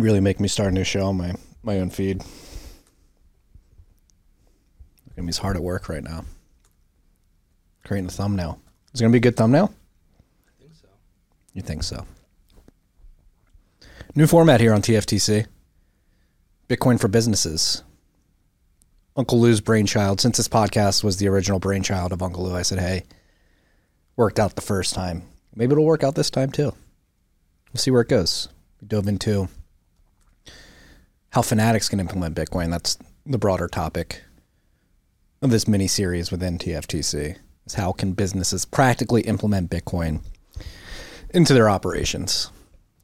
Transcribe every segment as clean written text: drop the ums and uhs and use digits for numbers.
really make me start a new show on my own feed. He's hard at work right now. Creating a thumbnail. Is it going to be a good thumbnail? I think so. You think so? New format here on TFTC. Bitcoin for businesses. Uncle Lou's brainchild. Since this podcast was the original brainchild of Uncle Lou, I said, hey, worked out the first time. Maybe it'll work out this time too. We'll see where it goes. We dove into how Fanatics can implement Bitcoin. That's the broader topic of this mini-series within TFTC, is how can businesses practically implement Bitcoin into their operations.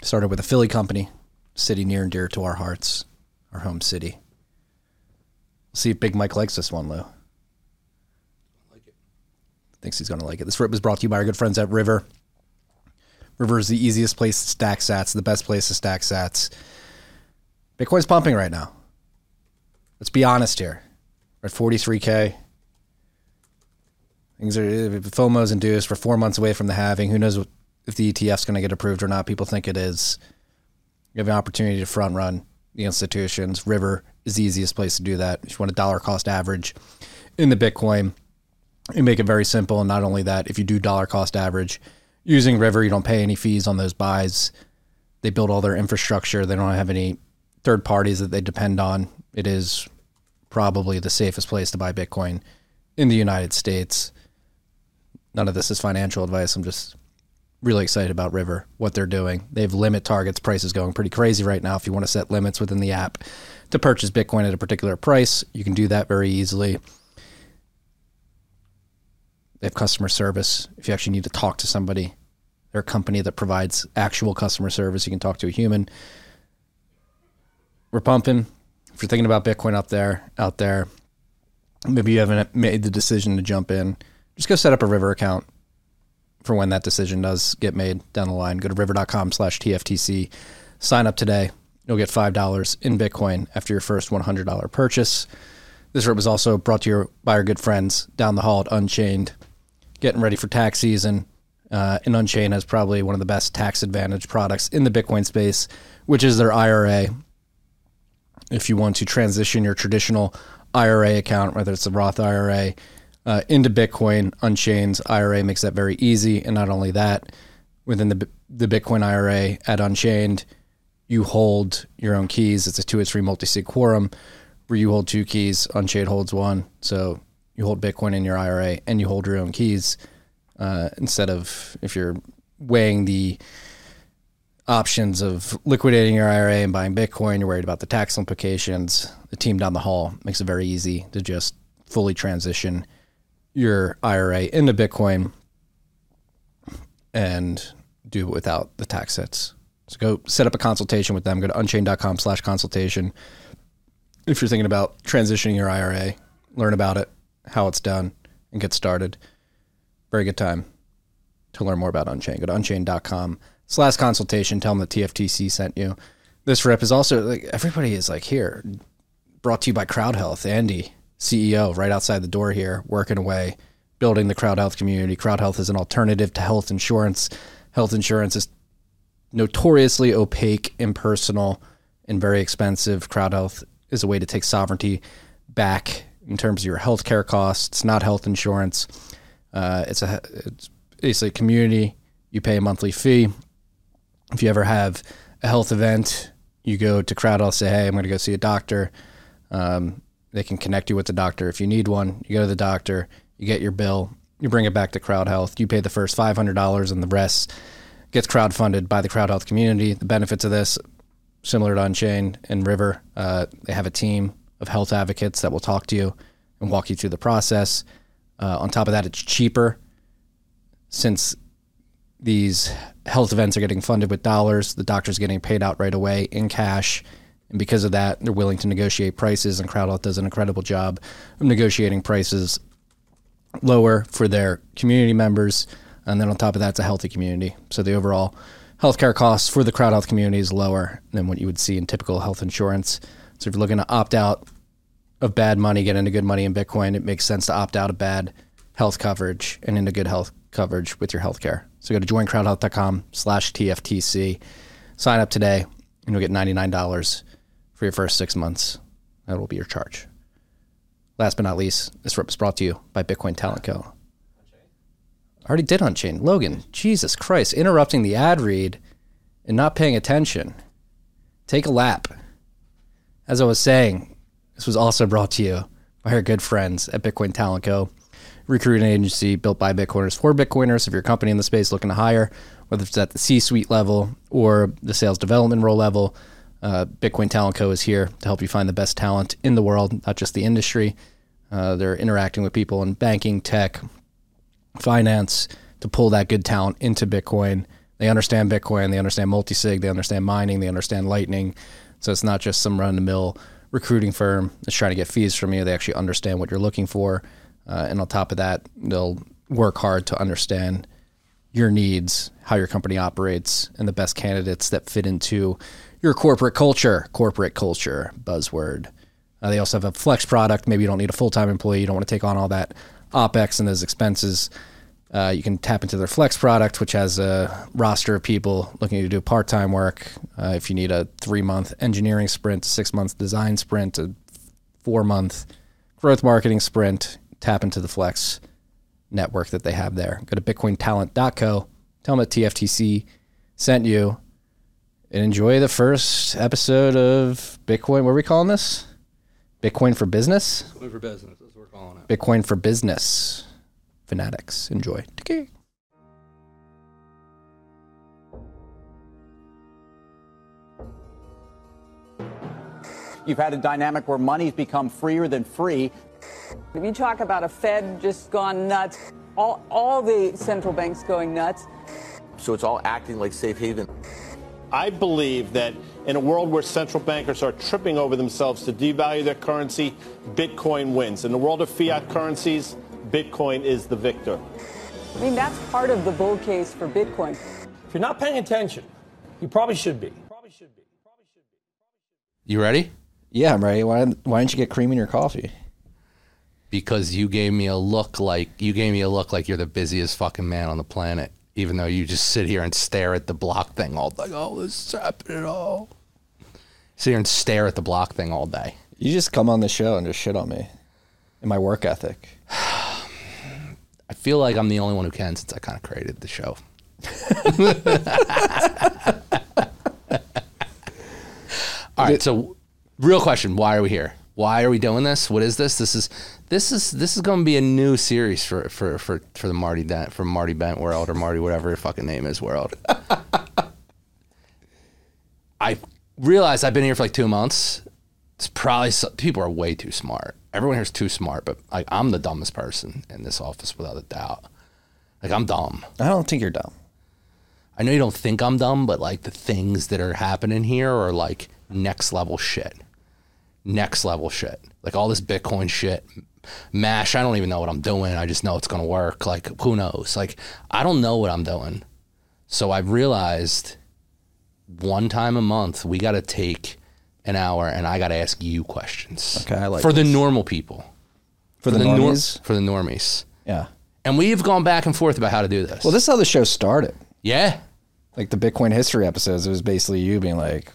Started with a Philly company, city near and dear to our hearts, our home city. See if Big Mike likes this one, Lou. I like it. Thinks he's going to like it. This rip is brought to you by our good friends at River. River is the easiest place to stack sats, the best place to stack sats. Bitcoin's pumping right now. Let's be honest here. We're at 43K. Things are FOMO's induced. We're 4 months away from the halving. Who knows if the ETF's going to get approved or not? People think it is. You have an opportunity to front run the institutions. River is the easiest place to do that. If you want a dollar cost average in the Bitcoin, you make it very simple. And not only that, if you do dollar cost average using River, you don't pay any fees on those buys. They build all their infrastructure. They don't have any third parties that they depend on. It is probably the safest place to buy Bitcoin in the United States. None of this is financial advice. I'm just really excited about River, what they're doing. They have limit targets. Price is going pretty crazy right now. If you want to set limits within the app to purchase Bitcoin at a particular price, you can do that very easily. They have customer service. If you actually need to talk to somebody, they're a company that provides actual customer service. You can talk to a human. We're pumping. If you're thinking about Bitcoin out there, maybe you haven't made the decision to jump in, just go set up a River account for when that decision does get made down the line. Go to river.com/TFTC. Sign up today. You'll get $5 in Bitcoin after your first $100 purchase. This rip was also brought to you by our good friends down the hall at Unchained. Getting ready for tax season. And Unchained has probably one of the best tax advantage products in the Bitcoin space, which is their IRA. If you want to transition your traditional IRA account, whether it's a Roth IRA, into Bitcoin, Unchained's IRA makes that very easy. And not only that, within the Bitcoin IRA at Unchained, you hold your own keys. It's a 2-3 multi-sig quorum where you hold two keys. Unchained holds one. So you hold Bitcoin in your IRA and you hold your own keys instead of, if you're weighing the options of liquidating your IRA and buying Bitcoin, you're worried about the tax implications. The team down the hall makes it very easy to just fully transition your IRA into Bitcoin and do it without the tax hits. So go set up a consultation with them. Go to unchained.com/consultation. If you're thinking about transitioning your IRA, learn about it, how it's done, and get started. Very good time to learn more about Unchained. Go to unchained.com/consultation. Tell them that TFTC sent you. This rep is also, like, everybody is like here. Brought to you by CrowdHealth. Andy, CEO, right outside the door here, working away, building the CrowdHealth community. CrowdHealth is an alternative to health insurance. Health insurance is notoriously opaque, impersonal, and very expensive. CrowdHealth is a way to take sovereignty back in terms of your healthcare costs. It's not health insurance. It's basically a community. You pay a monthly fee. If you ever have a health event, you go to CrowdHealth, say, hey, I'm going to go see a doctor. They can connect you with the doctor. If you need one, you go to the doctor, you get your bill, you bring it back to CrowdHealth. You pay the first $500 and the rest gets crowdfunded by the CrowdHealth community. The benefits of this, similar to Unchained and River, they have a team of health advocates that will talk to you and walk you through the process. On top of that, it's cheaper since these health events are getting funded with dollars. The doctor's getting paid out right away in cash. And because of that, they're willing to negotiate prices. And CrowdHealth does an incredible job of negotiating prices lower for their community members. And then on top of that, it's a healthy community. So the overall healthcare costs for the CrowdHealth community is lower than what you would see in typical health insurance. So if you're looking to opt out of bad money, get into good money in Bitcoin, it makes sense to opt out of bad health coverage and into good health coverage with your healthcare. So go to joincrowdhealth.com/TFTC. Sign up today and you'll get $99 for your first 6 months. That will be your charge. Last but not least, this rip is brought to you by Bitcoin Talent Co. I already did Unchained. Logan, Jesus Christ, interrupting the ad read and not paying attention. Take a lap. As I was saying, this was also brought to you by our good friends at Bitcoin Talent Co., recruiting agency built by Bitcoiners for Bitcoiners. If you're a company in the space looking to hire, whether it's at the C-suite level or the sales development role level, Bitcoin Talent Co. is here to help you find the best talent in the world, not just the industry. They're interacting with people in banking, tech, finance to pull that good talent into Bitcoin. They understand Bitcoin, they understand multisig, they understand mining, they understand Lightning. So it's not just some run-of-the-mill recruiting firm that's trying to get fees from you. They actually understand what you're looking for. And on top of that, they'll work hard to understand your needs, how your company operates, and the best candidates that fit into your corporate culture, buzzword. They also have a flex product. Maybe you don't need a full-time employee. You don't want to take on all that OpEx and those expenses. You can tap into their flex product, which has a roster of people looking to do part-time work. If you need a 3-month engineering sprint, a 6-month design sprint, a 4-month growth marketing sprint, tap into the flex network that they have there. Go to bitcointalent.co, tell them that TFTC sent you, and enjoy the first episode of Bitcoin. What are we calling this? Bitcoin for Business? Bitcoin for Business, that's what we're calling it. Bitcoin for Business. Fanatics, enjoy. Okay. You've had a dynamic where money's become freer than free. If you talk about a Fed just gone nuts, all the central banks going nuts. So it's all acting like safe haven. I believe that in a world where central bankers are tripping over themselves to devalue their currency, Bitcoin wins. In the world of fiat currencies, Bitcoin is the victor. I mean, that's part of the bull case for Bitcoin. If you're not paying attention, you probably should be. You ready? Yeah, I'm ready. Why didn't you get cream in your coffee? Because you gave me a look like you're the busiest fucking man on the planet, even though you just sit here and stare at the block thing all day. Oh, this is happening all. Sit here and stare at the block thing all day. You just come on the show and just shit on me and my work ethic. I feel like I'm the only one who can, since I kind of created the show. All right, so real question, why are we here? Why are we doing this? What is this? This is going to be a new series for the Marty Bent world, or Marty whatever your fucking name is world. I realize I've been here for like 2 months. It's probably people are way too smart. Everyone here is too smart, but like, I'm the dumbest person in this office without a doubt. Like, I'm dumb. I don't think you're dumb. I know you don't think I'm dumb, but like the things that are happening here are like next level shit. Like all this Bitcoin shit, MASH, I don't even know what I'm doing. I just know it's going to work. Like, who knows? Like, I don't know what I'm doing. So I've realized one time a month, we got to take an hour and I got to ask you questions. Okay, I like for this. The normal people. For the normies? For the normies. Yeah. And we've gone back and forth about how to do this. Well, this is how the show started. Yeah. Like the Bitcoin history episodes, it was basically you being like,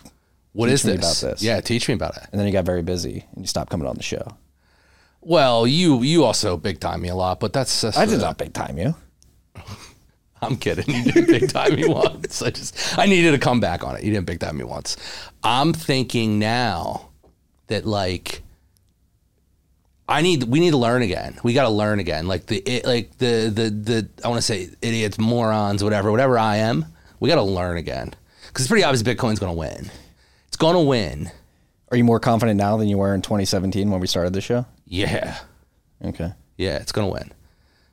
what is this? About this? Yeah, teach me about it. And then you got very busy and you stopped coming on the show. Well, you also big time me a lot, but that's I did not big time you. I'm kidding. You didn't big time me once. I needed to come back on it. You didn't big time me once. I'm thinking now that like we need to learn again. We got to learn again. Like the I want to say idiots, morons, whatever I am. We got to learn again because it's pretty obvious Bitcoin's going to win. It's going to win. Are you more confident now than you were in 2017 when we started the show? Yeah. Okay. Yeah, it's going to win.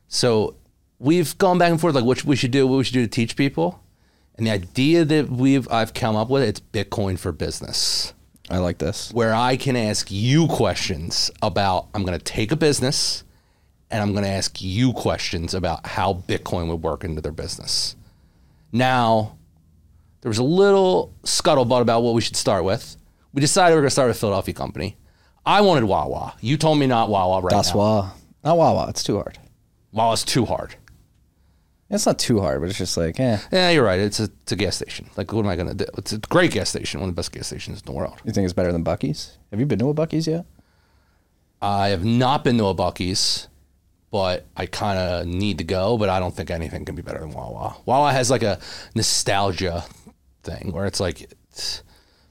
So we've gone back and forth, like what we should do to teach people. And the idea that I've come up with, it's Bitcoin for Business. I like this. Where I can ask you questions about, I'm going to take a business and I'm going to ask you questions about how Bitcoin would work into their business. Now, there was a little scuttlebutt about what we should start with. We decided we're going to start with a Philadelphia company. I wanted Wawa. You told me not Wawa right now. That's Wawa. Not Wawa. It's too hard. Wawa's too hard. It's not too hard, but it's just like, eh. Yeah, you're right. It's a gas station. Like, what am I going to do? It's a great gas station. One of the best gas stations in the world. You think it's better than Buc-ee's? Have you been to a Buc-ee's yet? I have not been to a Buc-ee's, but I kind of need to go. But I don't think anything can be better than Wawa. Wawa has like a nostalgia thing where it's like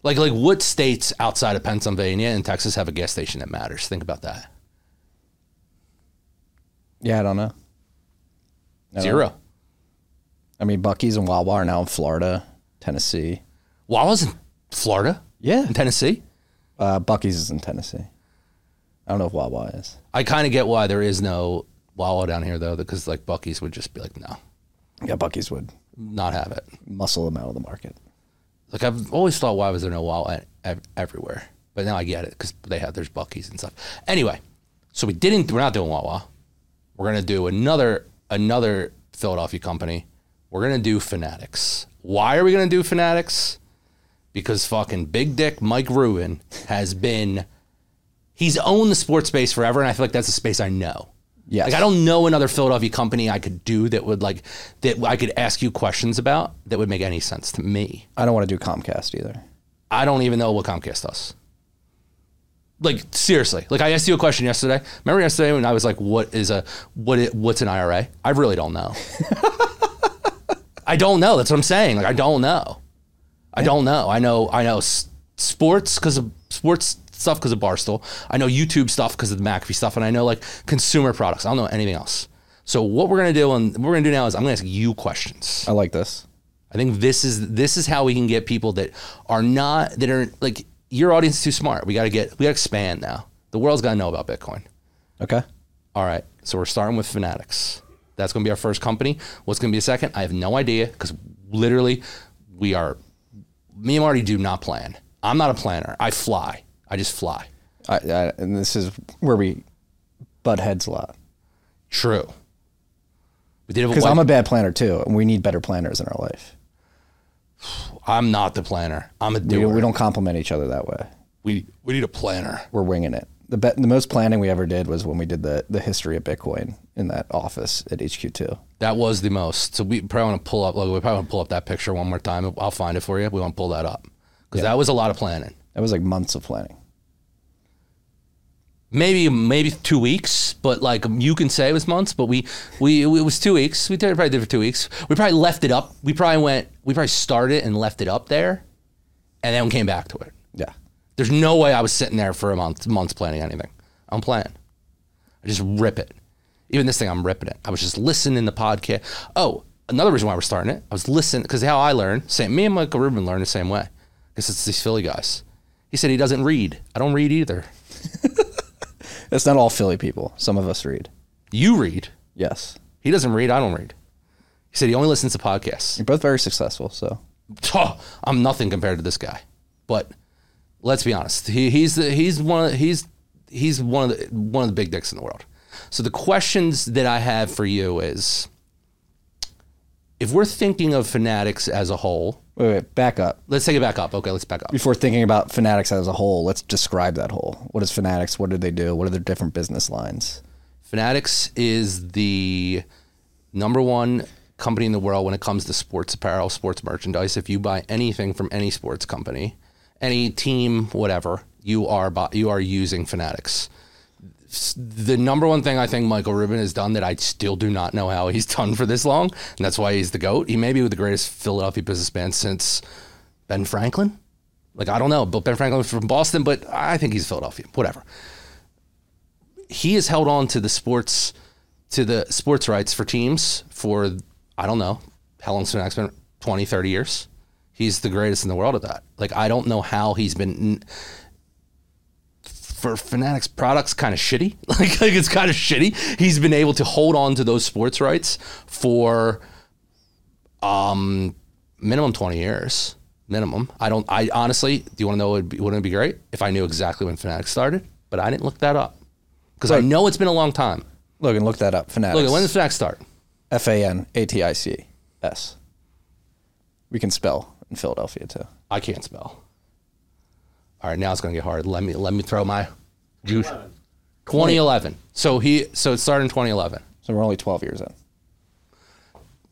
what states outside of Pennsylvania and Texas have a gas station that matters? Think about that. Yeah, I don't know. Zero. I mean, Buc-ee's and Wawa are now in Florida, Tennessee. Wawa's in Florida? Yeah. In Tennessee? Buc-ee's is in Tennessee. I don't know if Wawa is. I kind of get why there is no Wawa down here, though, because like Buc-ee's would just be like, no. Yeah, Buc-ee's would. Not have it. Muscle them out of the market. Like, I've always thought, why was there no Wawa everywhere? But now I get it, because there's Buc-ee's and stuff. Anyway, so we're not doing Wawa. We're going to do another Philadelphia company. We're going to do Fanatics. Why are we going to do Fanatics? Because fucking big dick Mike Rubin he's owned the sports space forever, and I feel like that's a space I know. Yes. Like, I don't know another Philadelphia company I could do that I could ask you questions about that would make any sense to me. I don't want to do Comcast either. I don't even know what Comcast does. Like, seriously. Like, I asked you a question yesterday. Remember yesterday when I was like, what's an IRA? I really don't know. I don't know. That's what I'm saying. Like, I don't know. I don't know. I know sports because of sports stuff because of Barstool. I know YouTube stuff because of the McAfee stuff. And I know, like, consumer products. I don't know anything else. So what we're going to do now is I'm going to ask you questions. I like this. I think this is how we can get people that are your audience is too smart. We gotta expand now. The world's gotta know about Bitcoin. Okay. All right. So we're starting with Fanatics. That's gonna be our first company. What's gonna be a second? I have no idea, because literally me and Marty do not plan. I'm not a planner. I fly. I just fly. And this is where we butt heads a lot. True. Because I'm a bad planner too, and we need better planners in our life. I'm not the planner. I'm a doer. We don't compliment each other that way. We need a planner. We're winging it. The most planning we ever did was when we did the history of Bitcoin in that office at HQ2. That was the most. So we probably want to pull up that picture one more time. I'll find it for you. We want to pull that up. Because that was a lot of planning. That was like months of planning. Maybe 2 weeks, but like you can say it was months, but it was 2 weeks. We probably did it for 2 weeks. We probably left it up. We probably started and left it up there and then came back to it. Yeah. There's no way I was sitting there for months planning anything. I'm planning. I just rip it. Even this thing, I'm ripping it. I was just listening to the podcast. Oh, another reason why we're starting it. I was listening, because how I learn, me and Michael Rubin learn the same way. Because it's these Philly guys. He said he doesn't read. I don't read either. That's not all Philly people. Some of us read. You read? Yes. He doesn't read. I don't read. He said he only listens to podcasts. You're both very successful, so. Oh, I'm nothing compared to this guy. But let's be honest. He's one of the big dicks in the world. So the questions that I have for you is, if we're thinking of Fanatics as a whole. Wait, back up. Let's take it back up. Okay, let's back up. Before thinking about Fanatics as a whole, let's describe that whole. What is Fanatics? What do they do? What are their different business lines? Fanatics is the number one company in the world when it comes to sports apparel, sports merchandise. If you buy anything from any sports company, any team, whatever, you are using Fanatics. The number one thing I think Michael Rubin has done that I still do not know how he's done for this long, and that's why he's the GOAT. He may be the greatest Philadelphia businessman since Ben Franklin. Like, I don't know, but Ben Franklin was from Boston, but I think he's Philadelphia, whatever. He has held on to the sports rights for teams for, I don't know, how long's been 20, 30 years. He's the greatest in the world at that. Like, I don't know how he's been. For Fanatics products, kind of shitty. Like it's kind of shitty. He's been able to hold on to those sports rights for minimum 20 years. Minimum. I honestly, do you want to know wouldn't it be great if I knew exactly when Fanatics started? But I didn't look that up. Because I know it's been a long time. Logan, look that up. Fanatics. Logan, when did Fanatics start? Fanatics. We can spell in Philadelphia too. I can't spell. All right, now it's going to get hard. Let me throw my juice. 2011. So it started in 2011. So we're only 12 years in.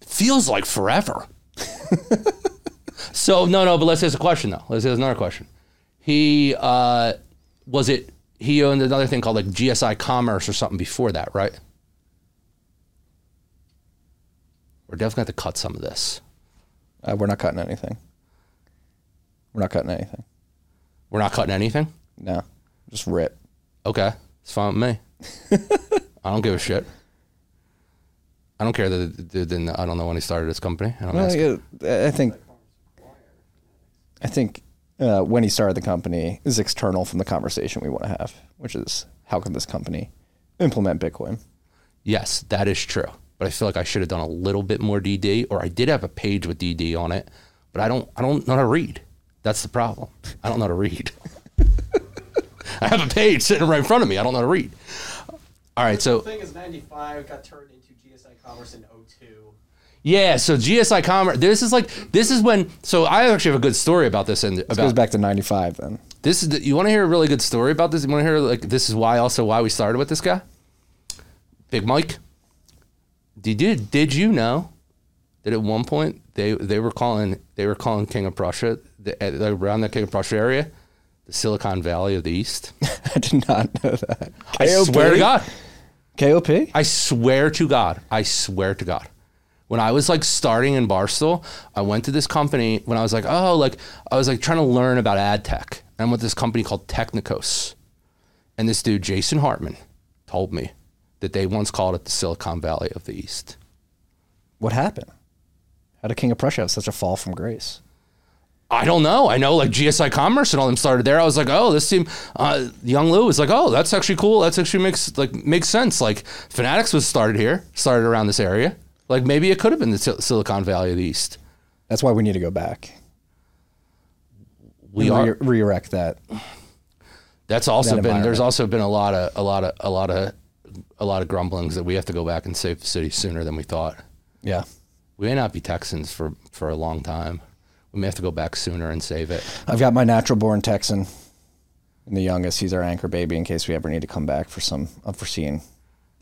feels like forever. So, no, but let's ask a question, though. Let's ask another question. He owned another thing called like GSI Commerce or something before that, right? We're definitely going to have to cut some of this. We're not cutting anything. We're not cutting anything? No. Just rip. Okay. It's fine with me. I don't give a shit. I don't care that the dude didn't, I don't know when he started his company. I think when he started the company is external from the conversation we want to have, which is how can this company implement Bitcoin? Yes, that is true. But I feel like I should have done a little bit more DD, or I did have a page with DD on it, but I don't know how to read. That's the problem. I don't know how to read. I have a page sitting right in front of me. I don't know how to read. All right, so... The thing is 95 got turned into GSI Commerce in 02. Yeah, so GSI Commerce... This is when... So I actually have a good story about this. This goes back to 95 then. You want to hear a really good story about this? You want to hear this is why we started with this guy? Big Mike? Did you know that at one point they were calling King of Prussia, around the King of Prussia area, the Silicon Valley of the East? I did not know that. KOP? I swear to God. KOP? I swear to God. When I was starting in Barstool, I went to this company when I was I was trying to learn about ad tech. And I'm with this company called Technicos. And this dude, Jason Hartman, told me that they once called it the Silicon Valley of the East. What happened? How did King of Prussia have such a fall from grace? I don't know. I know GSI Commerce and all them started there. I was this team, Young Lou was that's actually cool. That's actually makes sense. Fanatics was started around this area. Maybe it could have been the Silicon Valley of the East. That's why we need to go back. We are re-erect that. That's also that been, there's also been a lot of grumblings that we have to go back and save the city sooner than we thought. Yeah. We may not be Texans for a long time. We may have to go back sooner and save it. I've got my natural-born Texan, and the youngest. He's our anchor baby in case we ever need to come back for some unforeseen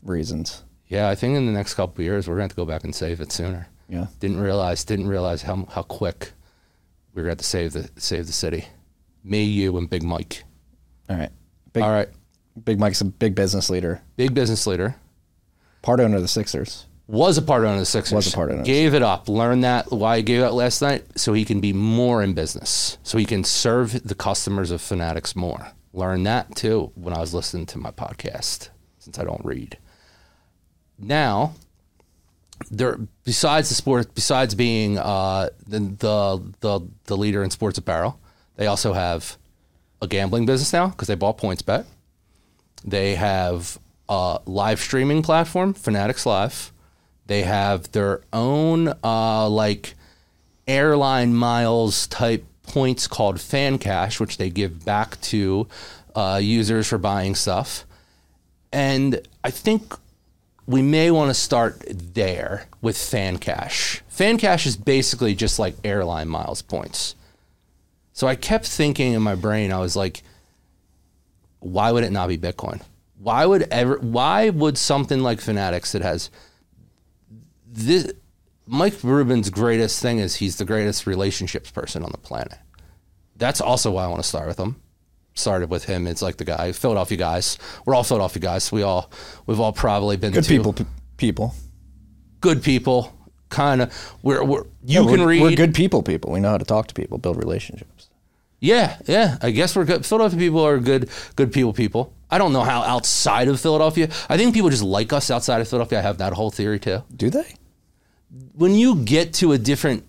reasons. Yeah, I think in the next couple of years, we're going to have to go back and save it sooner. Yeah. Didn't realize how quick we were going to have to save the city. Me, you, and Big Mike. All right. Big Mike's a big business leader. Part owner of the Sixers. Gave it up. Learned that, why he gave it up last night, so he can be more in business. So he can serve the customers of Fanatics more. Learned that, too, when I was listening to my podcast, since I don't read. Now, besides the sport, besides being the leader in sports apparel, they also have a gambling business now because they bought PointsBet. They have a live streaming platform, Fanatics Live. They have their own airline miles type points called FanCash, which they give back to users for buying stuff. And I think we may want to start there with FanCash. FanCash is basically just like airline miles points. So I kept thinking in my brain, I was like, why would it not be Bitcoin? Why would something like Fanatics that has... This Mike Rubin's greatest thing is he's the greatest relationships person on the planet. That's also why I want to start with him. Started with him. It's like the guy, Philadelphia guys. We're all Philadelphia guys. We've all probably been good to people. Good people. Kind of. We're good people. People. We know how to talk to people. Build relationships. Yeah. I guess we're good. Philadelphia people are good people. People. I don't know how outside of Philadelphia. I think people just like us outside of Philadelphia. I have that whole theory too. Do they? When you get to a different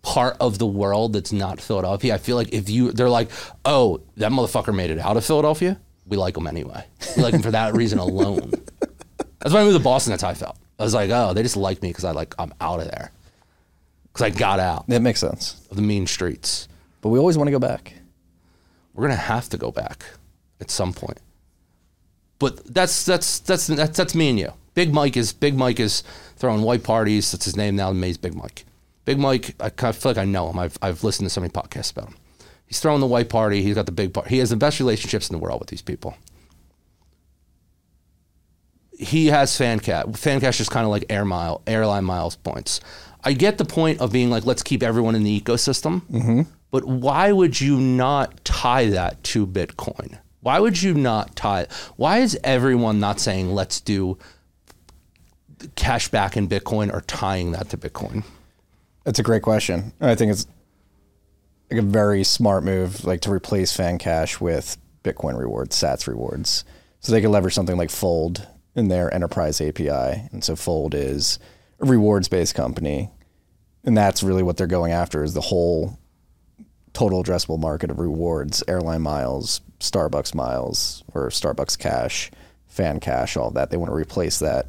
part of the world that's not Philadelphia, I feel like they're like, oh, that motherfucker made it out of Philadelphia. We like him anyway. We like him for that reason alone. That's why I moved to Boston. That's how I felt. I was like, oh, they just like me because I'm out of there because I got out. That makes sense of the mean streets. But we always want to go back. We're gonna have to go back at some point. But that's me and you. Big Mike is throwing white parties. That's his name now. May's Big Mike. Big Mike, I kind of feel like I know him. I've listened to so many podcasts about him. He's throwing the white party. He's got the big party. He has the best relationships in the world with these people. he has FanCash. FanCash is kind of like airline miles points. I get the point of being like, let's keep everyone in the ecosystem, mm-hmm. but why would you not tie that to Bitcoin? Why would you not tie? Why is everyone not saying let's do cash back in Bitcoin or tying that to Bitcoin? That's a great question. I think it's like a very smart move, like to replace FanCash with Bitcoin rewards, Sats rewards, so they can leverage something like Fold in their enterprise API. And so Fold is a rewards-based company, and that's really what they're going after, is the whole total addressable market of rewards, airline miles, or Starbucks cash, fan cash, all that. They want to replace that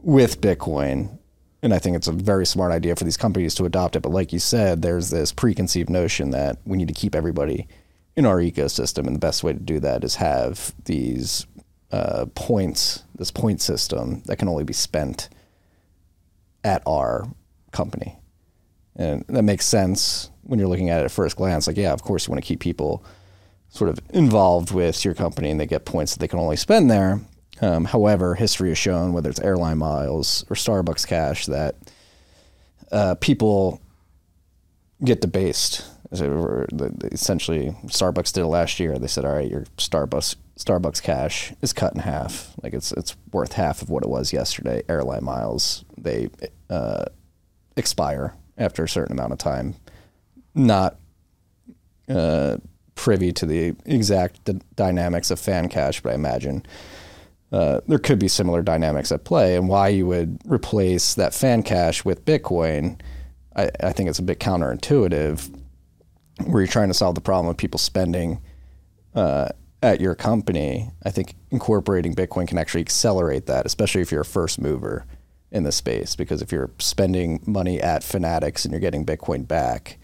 with Bitcoin. And I think it's a very smart idea for these companies to adopt it. But like you said, there's this preconceived notion that we need to keep everybody in our ecosystem. And the best way to do that is have these points, this point system that can only be spent at our company. And that makes sense when you're looking at it at first glance. Like, yeah, of course you want to keep people sort of involved with your company and they get points that they can only spend there. However, history has shown, whether it's airline miles or Starbucks cash, that people get debased. So essentially, Starbucks did it last year. They said, all right, your Starbucks cash is cut in half. Like it's worth half of what it was yesterday. Airline miles, they expire after a certain amount of time. Not privy to the exact dynamics of fan cash, but I imagine there could be similar dynamics at play. And why you would replace that fan cash with Bitcoin, I think it's a bit counterintuitive, where you're trying to solve the problem of people spending at your company. I think incorporating Bitcoin can actually accelerate that, especially if you're a first mover in the space, because if you're spending money at Fanatics and you're getting Bitcoin back,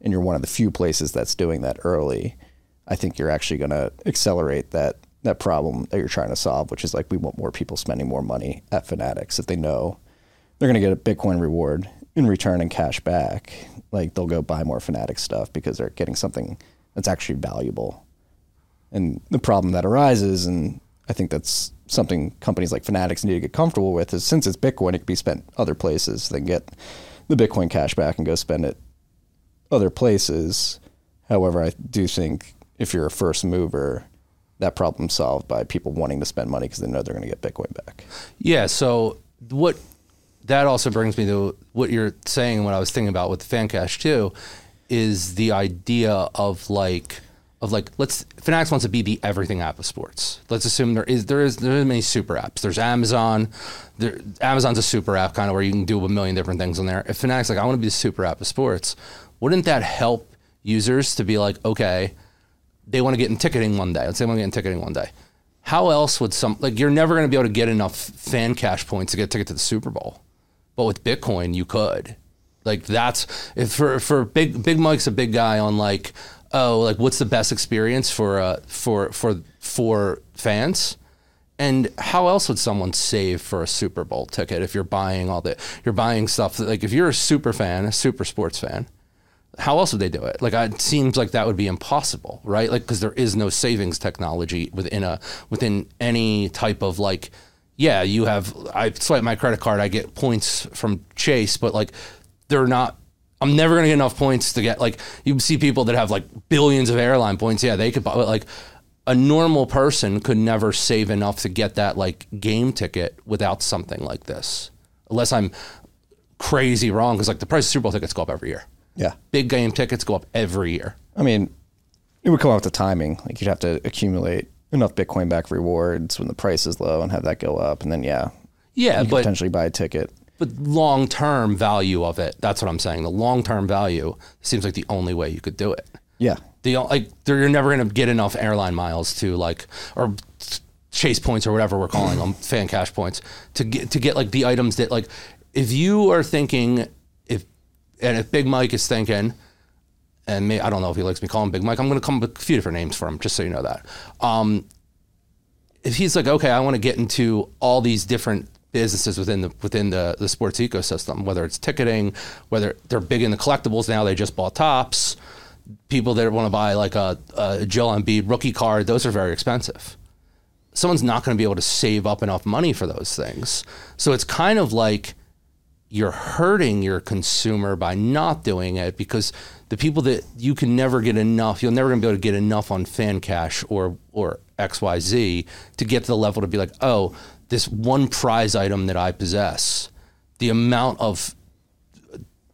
and you're one of the few places that's doing that early, I think you're actually going to accelerate that problem that you're trying to solve, which is like, we want more people spending more money at Fanatics. If they know they're going to get a Bitcoin reward in return and cash back, like they'll go buy more Fanatics stuff because they're getting something that's actually valuable. And the problem that arises, and I think that's something companies like Fanatics need to get comfortable with, is since it's Bitcoin, it can be spent other places. They can get the Bitcoin cash back and go spend it other places. However, I do think if you're a first mover, that problem's solved by people wanting to spend money because they know they're going to get Bitcoin back. Yeah, so what that also brings me to what you're saying and what I was thinking about with FanCash too is the idea of like Fanatics wants to be the everything app of sports. Let's assume there is many super apps. There's Amazon. Amazon's a super app kind of where you can do a million different things on there. If Fanatics like, I want to be the super app of sports, wouldn't that help users to be like, okay, they want to get in ticketing one day. Let's say they want to get in ticketing one day. How else would you're never going to be able to get enough fan cash points to get a ticket to the Super Bowl. But with Bitcoin, you could. Like that's, if for Big Mike's a big guy on like, oh, like what's the best experience for fans? And how else would someone save for a Super Bowl ticket if you're buying stuff that, like if you're a super fan, a super sports fan, how else would they do it? Like, it seems like that would be impossible, right? Like, because there is no savings technology within any type of like, yeah, you have, I swipe my credit card, I get points from Chase, but like, I'm never going to get enough points to get, like, you see people that have like billions of airline points. Yeah, they could, but like a normal person could never save enough to get that like game ticket without something like this. Unless I'm crazy wrong, because like the price of Super Bowl tickets go up every year. Yeah. Big game tickets go up every year. I mean, it would come out with the timing. Like you'd have to accumulate enough Bitcoin back rewards when the price is low and have that go up. And then, yeah. Yeah. You could potentially buy a ticket. But long-term value of it, that's what I'm saying. The long-term value seems like the only way you could do it. Yeah. You're never going to get enough airline miles to like, or Chase points or whatever we're calling them, fan cash points, to get like the items that like, if you are thinking, and if Big Mike is thinking, and I don't know if he likes me calling Big Mike, I'm going to come up with a few different names for him, just so you know that. If he's like, okay, I want to get into all these different businesses within the sports ecosystem, whether it's ticketing, whether they're big in the collectibles now, they just bought Topps, people that want to buy like a Joel Embiid rookie card, those are very expensive. someone's not going to be able to save up enough money for those things. So it's kind of like you're hurting your consumer by not doing it, because the people that you can never get enough, you're never going to be able to get enough on FanCash or XYZ to get to the level to be like, oh, this one prize item that I possess, the amount of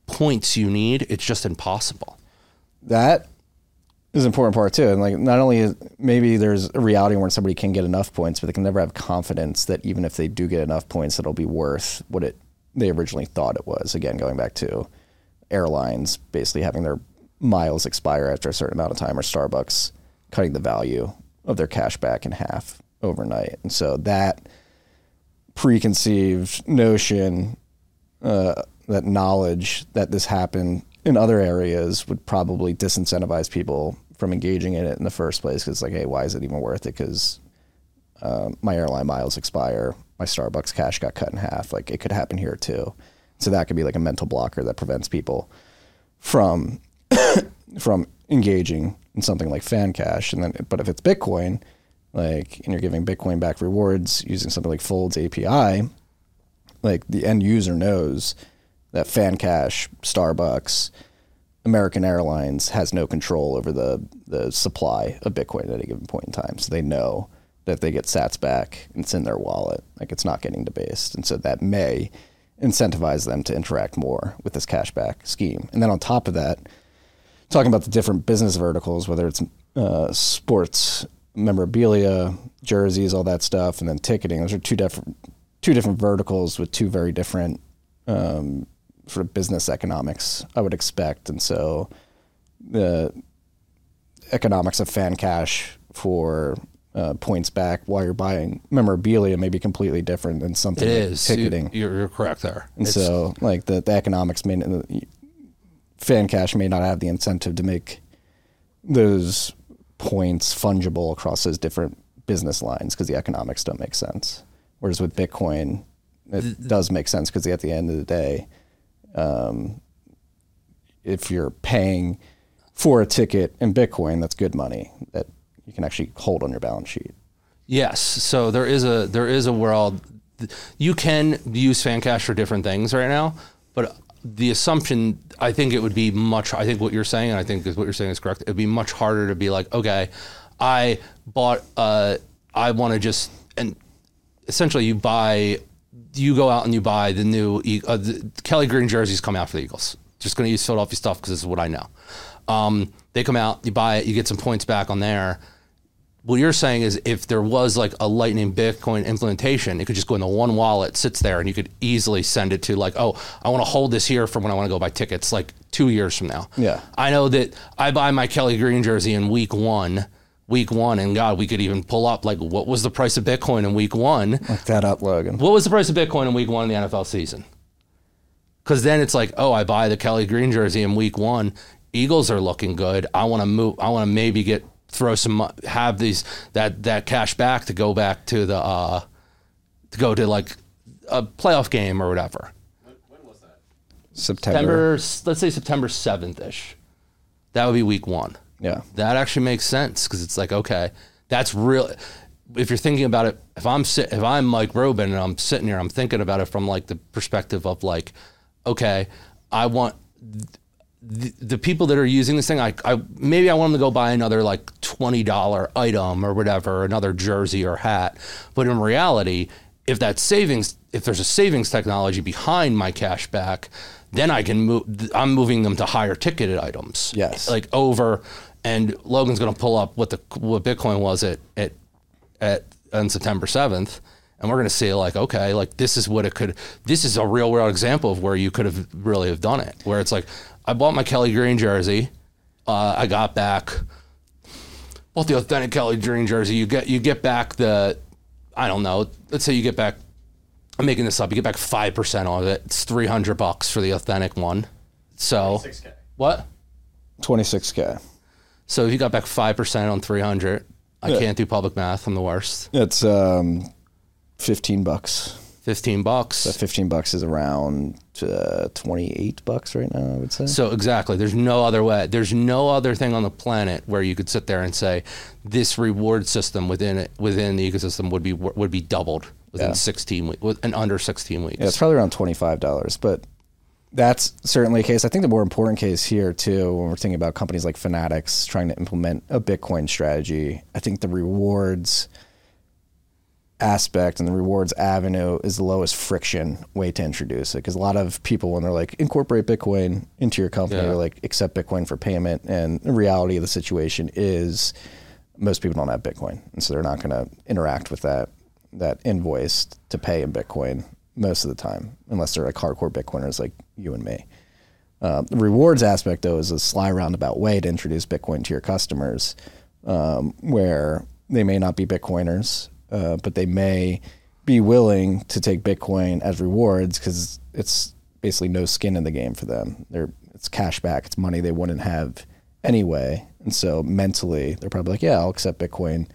points you need, it's just impossible. That is an important part too. And like, not only is maybe there's a reality where somebody can get enough points, but they can never have confidence that even if they do get enough points, it'll be worth what they originally thought it was. Again, going back to airlines basically having their miles expire after a certain amount of time, or Starbucks cutting the value of their cash back in half overnight. And so that preconceived notion, that knowledge that this happened in other areas would probably disincentivize people from engaging in it in the first place. Because like, hey, why is it even worth it? Because my airline miles expire, my Starbucks cash got cut in half. Like, it could happen here too. So that could be like a mental blocker that prevents people from from engaging in something like FanCash. And then, but if it's Bitcoin, like, and you're giving Bitcoin back rewards using something like Fold's API, like the end user knows that FanCash, Starbucks, American Airlines has no control over the supply of Bitcoin at a given point in time. So they know that they get sats back and it's in their wallet. Like, it's not getting debased. And so that may incentivize them to interact more with this cashback scheme. And then on top of that, talking about the different business verticals, whether it's sports memorabilia, jerseys, all that stuff, and then ticketing, those are two different verticals with two very different sort of business economics, I would expect. And so the economics of FanCash for points back while you're buying memorabilia may be completely different than something it like is. Ticketing. You're correct there. And it's, so like the economics may, FanCash may not have the incentive to make those points fungible across those different business lines because the economics don't make sense. Whereas with Bitcoin, it does make sense, because at the end of the day, if you're paying for a ticket in Bitcoin, that's good money that you can actually hold on your balance sheet. Yes. So there is a world you can use FanCash for different things right now, but the assumption, I think what you're saying, and I think what you're saying is correct. It'd be much harder to be like, okay, I bought, I want to just, and essentially you go out and you buy the new Kelly Green jerseys come out for the Eagles. Just going to use Philadelphia stuff because this is what I know. They come out, you buy it, you get some points back on there. What you're saying is if there was like a Lightning Bitcoin implementation, it could just go into one wallet, sits there, and you could easily send it to like, oh, I want to hold this here for when I want to go buy tickets like 2 years from now. Yeah, I know that I buy my Kelly Green jersey in week one, and God, we could even pull up, like, what was the price of Bitcoin in week one? Look that up, Logan. What was the price of Bitcoin in week one in the NFL season? Because then it's like, oh, I buy the Kelly Green jersey in week one. Eagles are looking good. I want to move. I want to maybe have that cash back to go back to the, to go to like a playoff game or whatever. When was that? Let's say September 7th-ish. That would be week one. Yeah, that actually makes sense, because it's like, okay, that's real. If you're thinking about it, if I'm Mike Robin and I'm sitting here, I'm thinking about it from like the perspective of like, okay, I want the people that are using this thing. I want them to go buy another like $20 item or whatever, another jersey or hat. But in reality, if there's a savings technology behind my cash back, then I can move. I'm moving them to higher ticketed items. Yes, like over. And Logan's going to pull up what Bitcoin was at on September 7th, and we're going to see like, okay, like this is what it could. This is a real world example of where you could have really have done it. Where it's like, I bought my Kelly Green jersey, I got back, bought the authentic Kelly Green jersey. You get back the, I don't know. Let's say you get back. I'm making this up. You get back 5% of it. It's $300 for the authentic one. So 26K. What? 26K. So if you got back 5% on 300, I can't do public math. I'm the worst. It's $15. $15. So $15 is around $28 right now, I would say. So exactly. There's no other way. There's no other thing on the planet where you could sit there and say this reward system within it, within the ecosystem would be doubled within 16 weeks and under 16 weeks. Yeah, it's probably around $25, but that's certainly a case. I think the more important case here too, when we're thinking about companies like Fanatics trying to implement a Bitcoin strategy, I think the rewards aspect and the rewards avenue is the lowest friction way to introduce it, because a lot of people, when they're like, incorporate Bitcoin into your company, they're like, accept Bitcoin for payment, and the reality of the situation is most people don't have Bitcoin, and so they're not going to interact with that invoice to pay in Bitcoin most of the time, unless they're like hardcore Bitcoiners like you and me. The rewards aspect though is a sly roundabout way to introduce Bitcoin to your customers, where they may not be Bitcoiners, but they may be willing to take Bitcoin as rewards because it's basically no skin in the game for them. It's cash back. It's money they wouldn't have anyway. And so mentally, they're probably like, yeah, I'll accept Bitcoin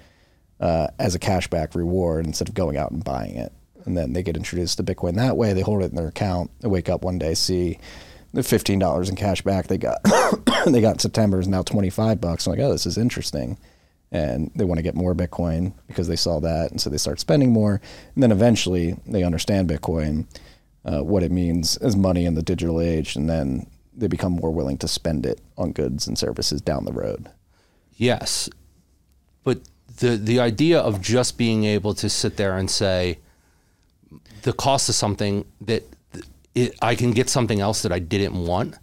as a cash back reward instead of going out and buying it. And then they get introduced to Bitcoin that way. They hold it in their account. They wake up one day, see the $15 in cash back they got they got in September is now $25. I'm like, oh, this is interesting. And they want to get more Bitcoin because they saw that, and so they start spending more. And then eventually they understand Bitcoin, what it means as money in the digital age, and then they become more willing to spend it on goods and services down the road. Yes, but the idea of just being able to sit there and say the cost of something that I can get something else that I didn't want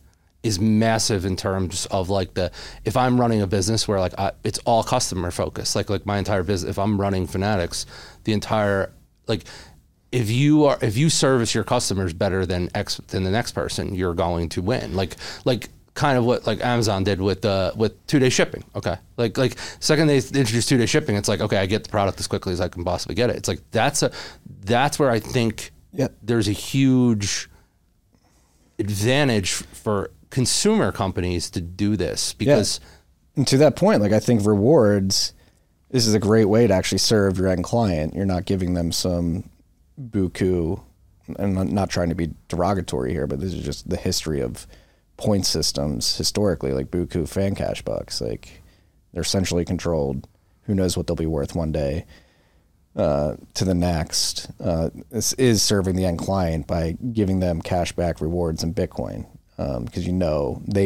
is massive in terms of like if I'm running a business where like it's all customer focused, like my entire business, if I'm running Fanatics, the entire, like if you service your customers better than the next person, you're going to win. Like kind of what like Amazon did with 2-day shipping. Okay. Like second they introduced 2-day shipping, it's like, okay, I get the product as quickly as I can possibly get it. It's like, that's where I think there's a huge advantage for consumer companies to do this, because and to that point, like I think rewards, this is a great way to actually serve your end client. You're not giving them some buku, and I'm not trying to be derogatory here, but this is just the history of point systems historically, like buku FanCash bucks. Like they're centrally controlled. Who knows what they'll be worth one day to the next. This is serving the end client by giving them cash back rewards and Bitcoin. Because they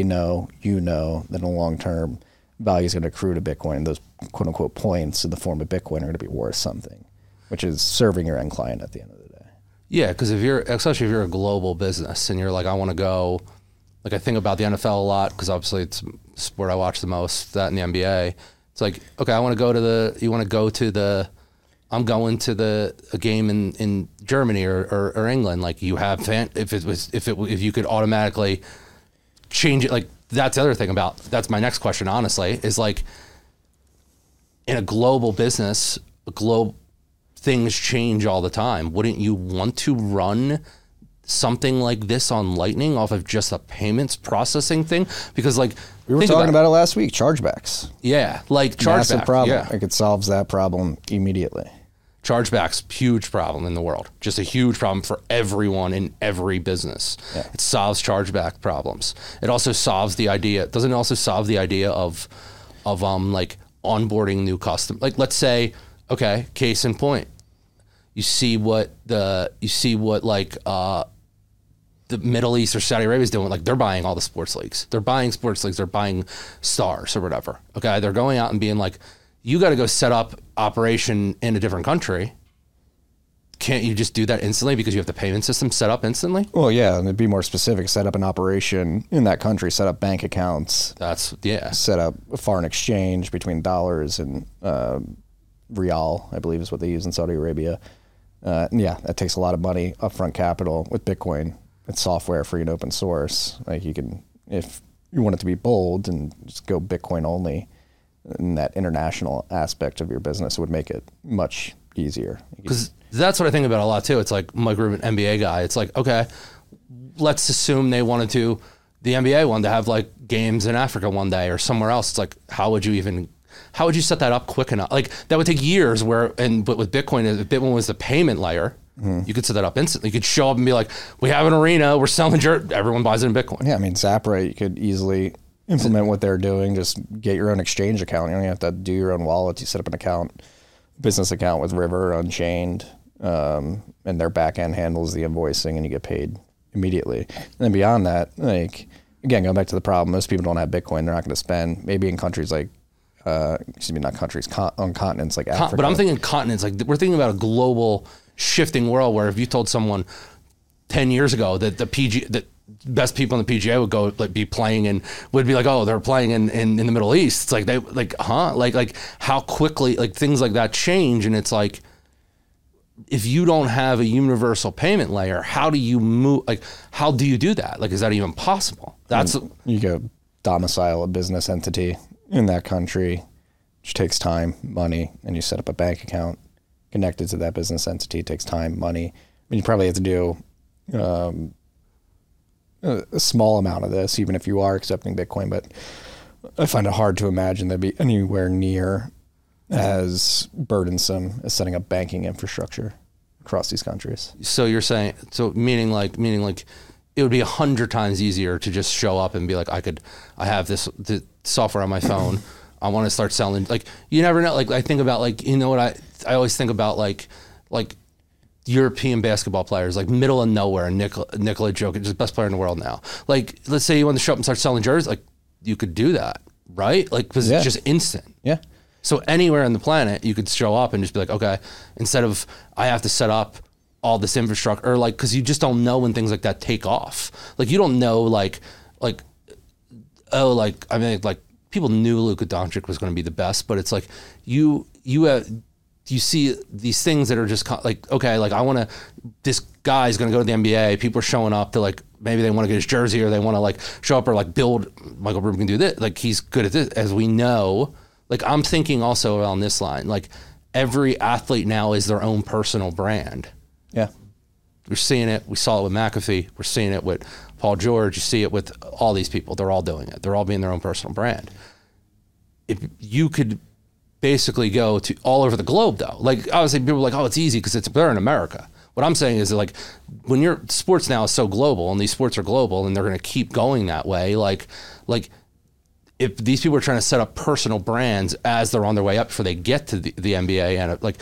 know that in the long term value is going to accrue to Bitcoin, and those quote unquote points in the form of Bitcoin are going to be worth something, which is serving your end client at the end of the day. Yeah, because especially if you're a global business and you're like, I want to go, like I think about the NFL a lot because obviously it's the sport I watch the most, that and the NBA. It's like, okay, I'm going to a game in Germany or England. Like you have if you could automatically change it, like that's the other thing about, that's my next question, honestly, is like in a global business, things change all the time. Wouldn't you want to run something like this on Lightning off of just a payments processing thing? Because like we were talking about it last week, chargebacks. Yeah, like chargebacks. Massive problem. Yeah. Like it solves that problem immediately. Chargebacks, huge problem in the world. Just a huge problem for everyone in every business. Yeah. It solves chargeback problems. It also solves the idea, doesn't it also solve the idea of like onboarding new customers? Like let's say, okay, case in point, you see what the Middle East or Saudi Arabia is doing. Like they're buying all the sports leagues. They're buying sports leagues. They're buying stars or whatever. Okay, they're going out and being like, you got to go set up operation in a different country. Can't you just do that instantly because you have the payment system set up instantly? Well, yeah, and to be more specific, set up an operation in that country, set up bank accounts. Set up a foreign exchange between dollars and rial, I believe is what they use in Saudi Arabia. That takes a lot of money, upfront capital. With Bitcoin, it's software, free and open source. Like you can, if you want it to be bold and just go Bitcoin only, in that international aspect of your business, it would make it much easier. Because that's what I think about a lot too. It's like Mike Rubin, NBA guy. It's like, okay, let's assume they wanted to, the NBA wanted to have like games in Africa one day or somewhere else. It's like, how would you set that up quick enough? Like that would take years, but with Bitcoin was the payment layer. You could set that up instantly. You could show up and be like, we have an arena, we're selling jerseys, everyone buys it in Bitcoin. Yeah, I mean, Zaprate, you could easily implement what they're doing. Just get your own exchange account. You don't have to do your own wallets. You set up an account, business account with River, Unchained, and their back end handles the invoicing, and you get paid immediately. And then beyond that, like, again, going back to the problem, most people don't have Bitcoin. They're not going to spend. Maybe in countries like, on continents like Africa. But I'm thinking continents. Like, we're thinking about a global shifting world where if you told someone 10 years ago that the best people in the PGA would go like be playing and would be like, oh, they're playing in the Middle East. It's like, they like, huh? Like how quickly like things like that change. And it's like, if you don't have a universal payment layer, how do you move? Like, how do you do that? Like, is that even possible? That's, you go domicile a business entity in that country, which takes time, money, and you set up a bank account connected to that business entity. It takes time, money. I mean, you probably have to do a small amount of this, even if you are accepting Bitcoin, but I find it hard to imagine that'd be anywhere near as burdensome as setting up banking infrastructure across these countries. So you're saying, meaning like it would be 100 times easier to just show up and be like, I have the software on my phone. I want to start selling. Like, you never know. Like, I think about, like, you know what, I always think about like European basketball players, like middle of nowhere, Nikola Jokic is the best player in the world now. Like, let's say you want to show up and start selling jerseys, like you could do that, right? Like, because it's just instant. Yeah. So anywhere on the planet, you could show up and just be like, okay, instead of I have to set up all this infrastructure, or like, because you just don't know when things like that take off. Like, you don't know, people knew Luka Doncic was going to be the best, but it's like you see these things that are just like, okay, like this guy's going to go to the NBA. People are showing up. They're like, maybe they want to get his jersey, or they want to like show up or like build. Michael Rubin can do this. Like, he's good at this, as we know. Like, I'm thinking also on this line, like every athlete now is their own personal brand. Yeah. We're seeing it. We saw it with McAfee. We're seeing it with Paul George. You see it with all these people. They're all doing it. They're all being their own personal brand. If you could basically go to all over the globe, though. Like, obviously people are like, oh, it's easy because they're in America. What I'm saying is that, like, when your sports now is so global, and these sports are global and they're going to keep going that way, like if these people are trying to set up personal brands as they're on their way up before they get to the NBA, and like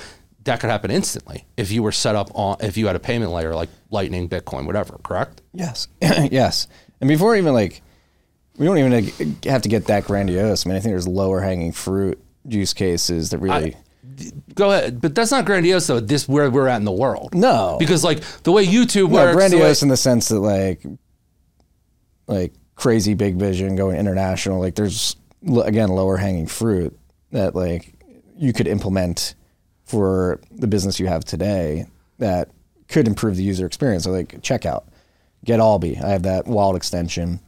that could happen instantly if you were set up on, if you had a payment layer like Lightning, Bitcoin, whatever, correct? Yes. Yes. And before even like, we don't even like, have to get that grandiose. I mean, I think there's lower hanging fruit use cases that really... Go ahead, but that's not grandiose though, this where we're at in the world. No. Because like the way YouTube works... No, grandiose in the sense that like crazy big vision going international, like there's again lower hanging fruit that like you could implement for the business you have today that could improve the user experience. So like checkout, get Allbee. I have that wallet extension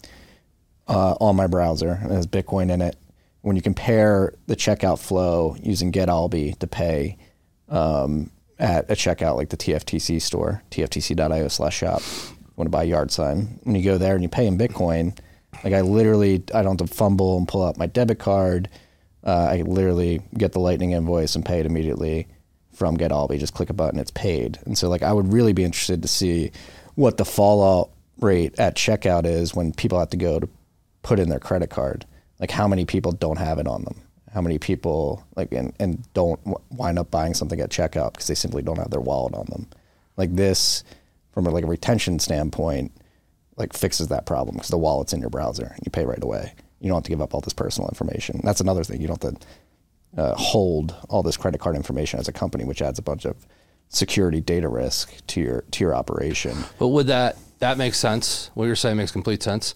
on my browser. It has Bitcoin in it. When you compare the checkout flow using get Allbee to pay at a checkout like the TFTC store, tftc.io/shop, want to buy a yard sign, and you go there and you pay in Bitcoin, like I don't have to fumble and pull out my debit card. I literally get the Lightning invoice and pay it immediately from GetAllBee. Just click a button, it's paid. And so like I would really be interested to see what the fallout rate at checkout is when people have to go to put in their credit card. Like how many people don't have it on them? How many people like and don't wind up buying something at checkout because they simply don't have their wallet on them? Like this, from like a retention standpoint, like fixes that problem because the wallet's in your browser and you pay right away. You don't have to give up all this personal information. That's another thing. You don't have to hold all this credit card information as a company, which adds a bunch of security data risk to your operation. But would that makes sense? What you're saying makes complete sense.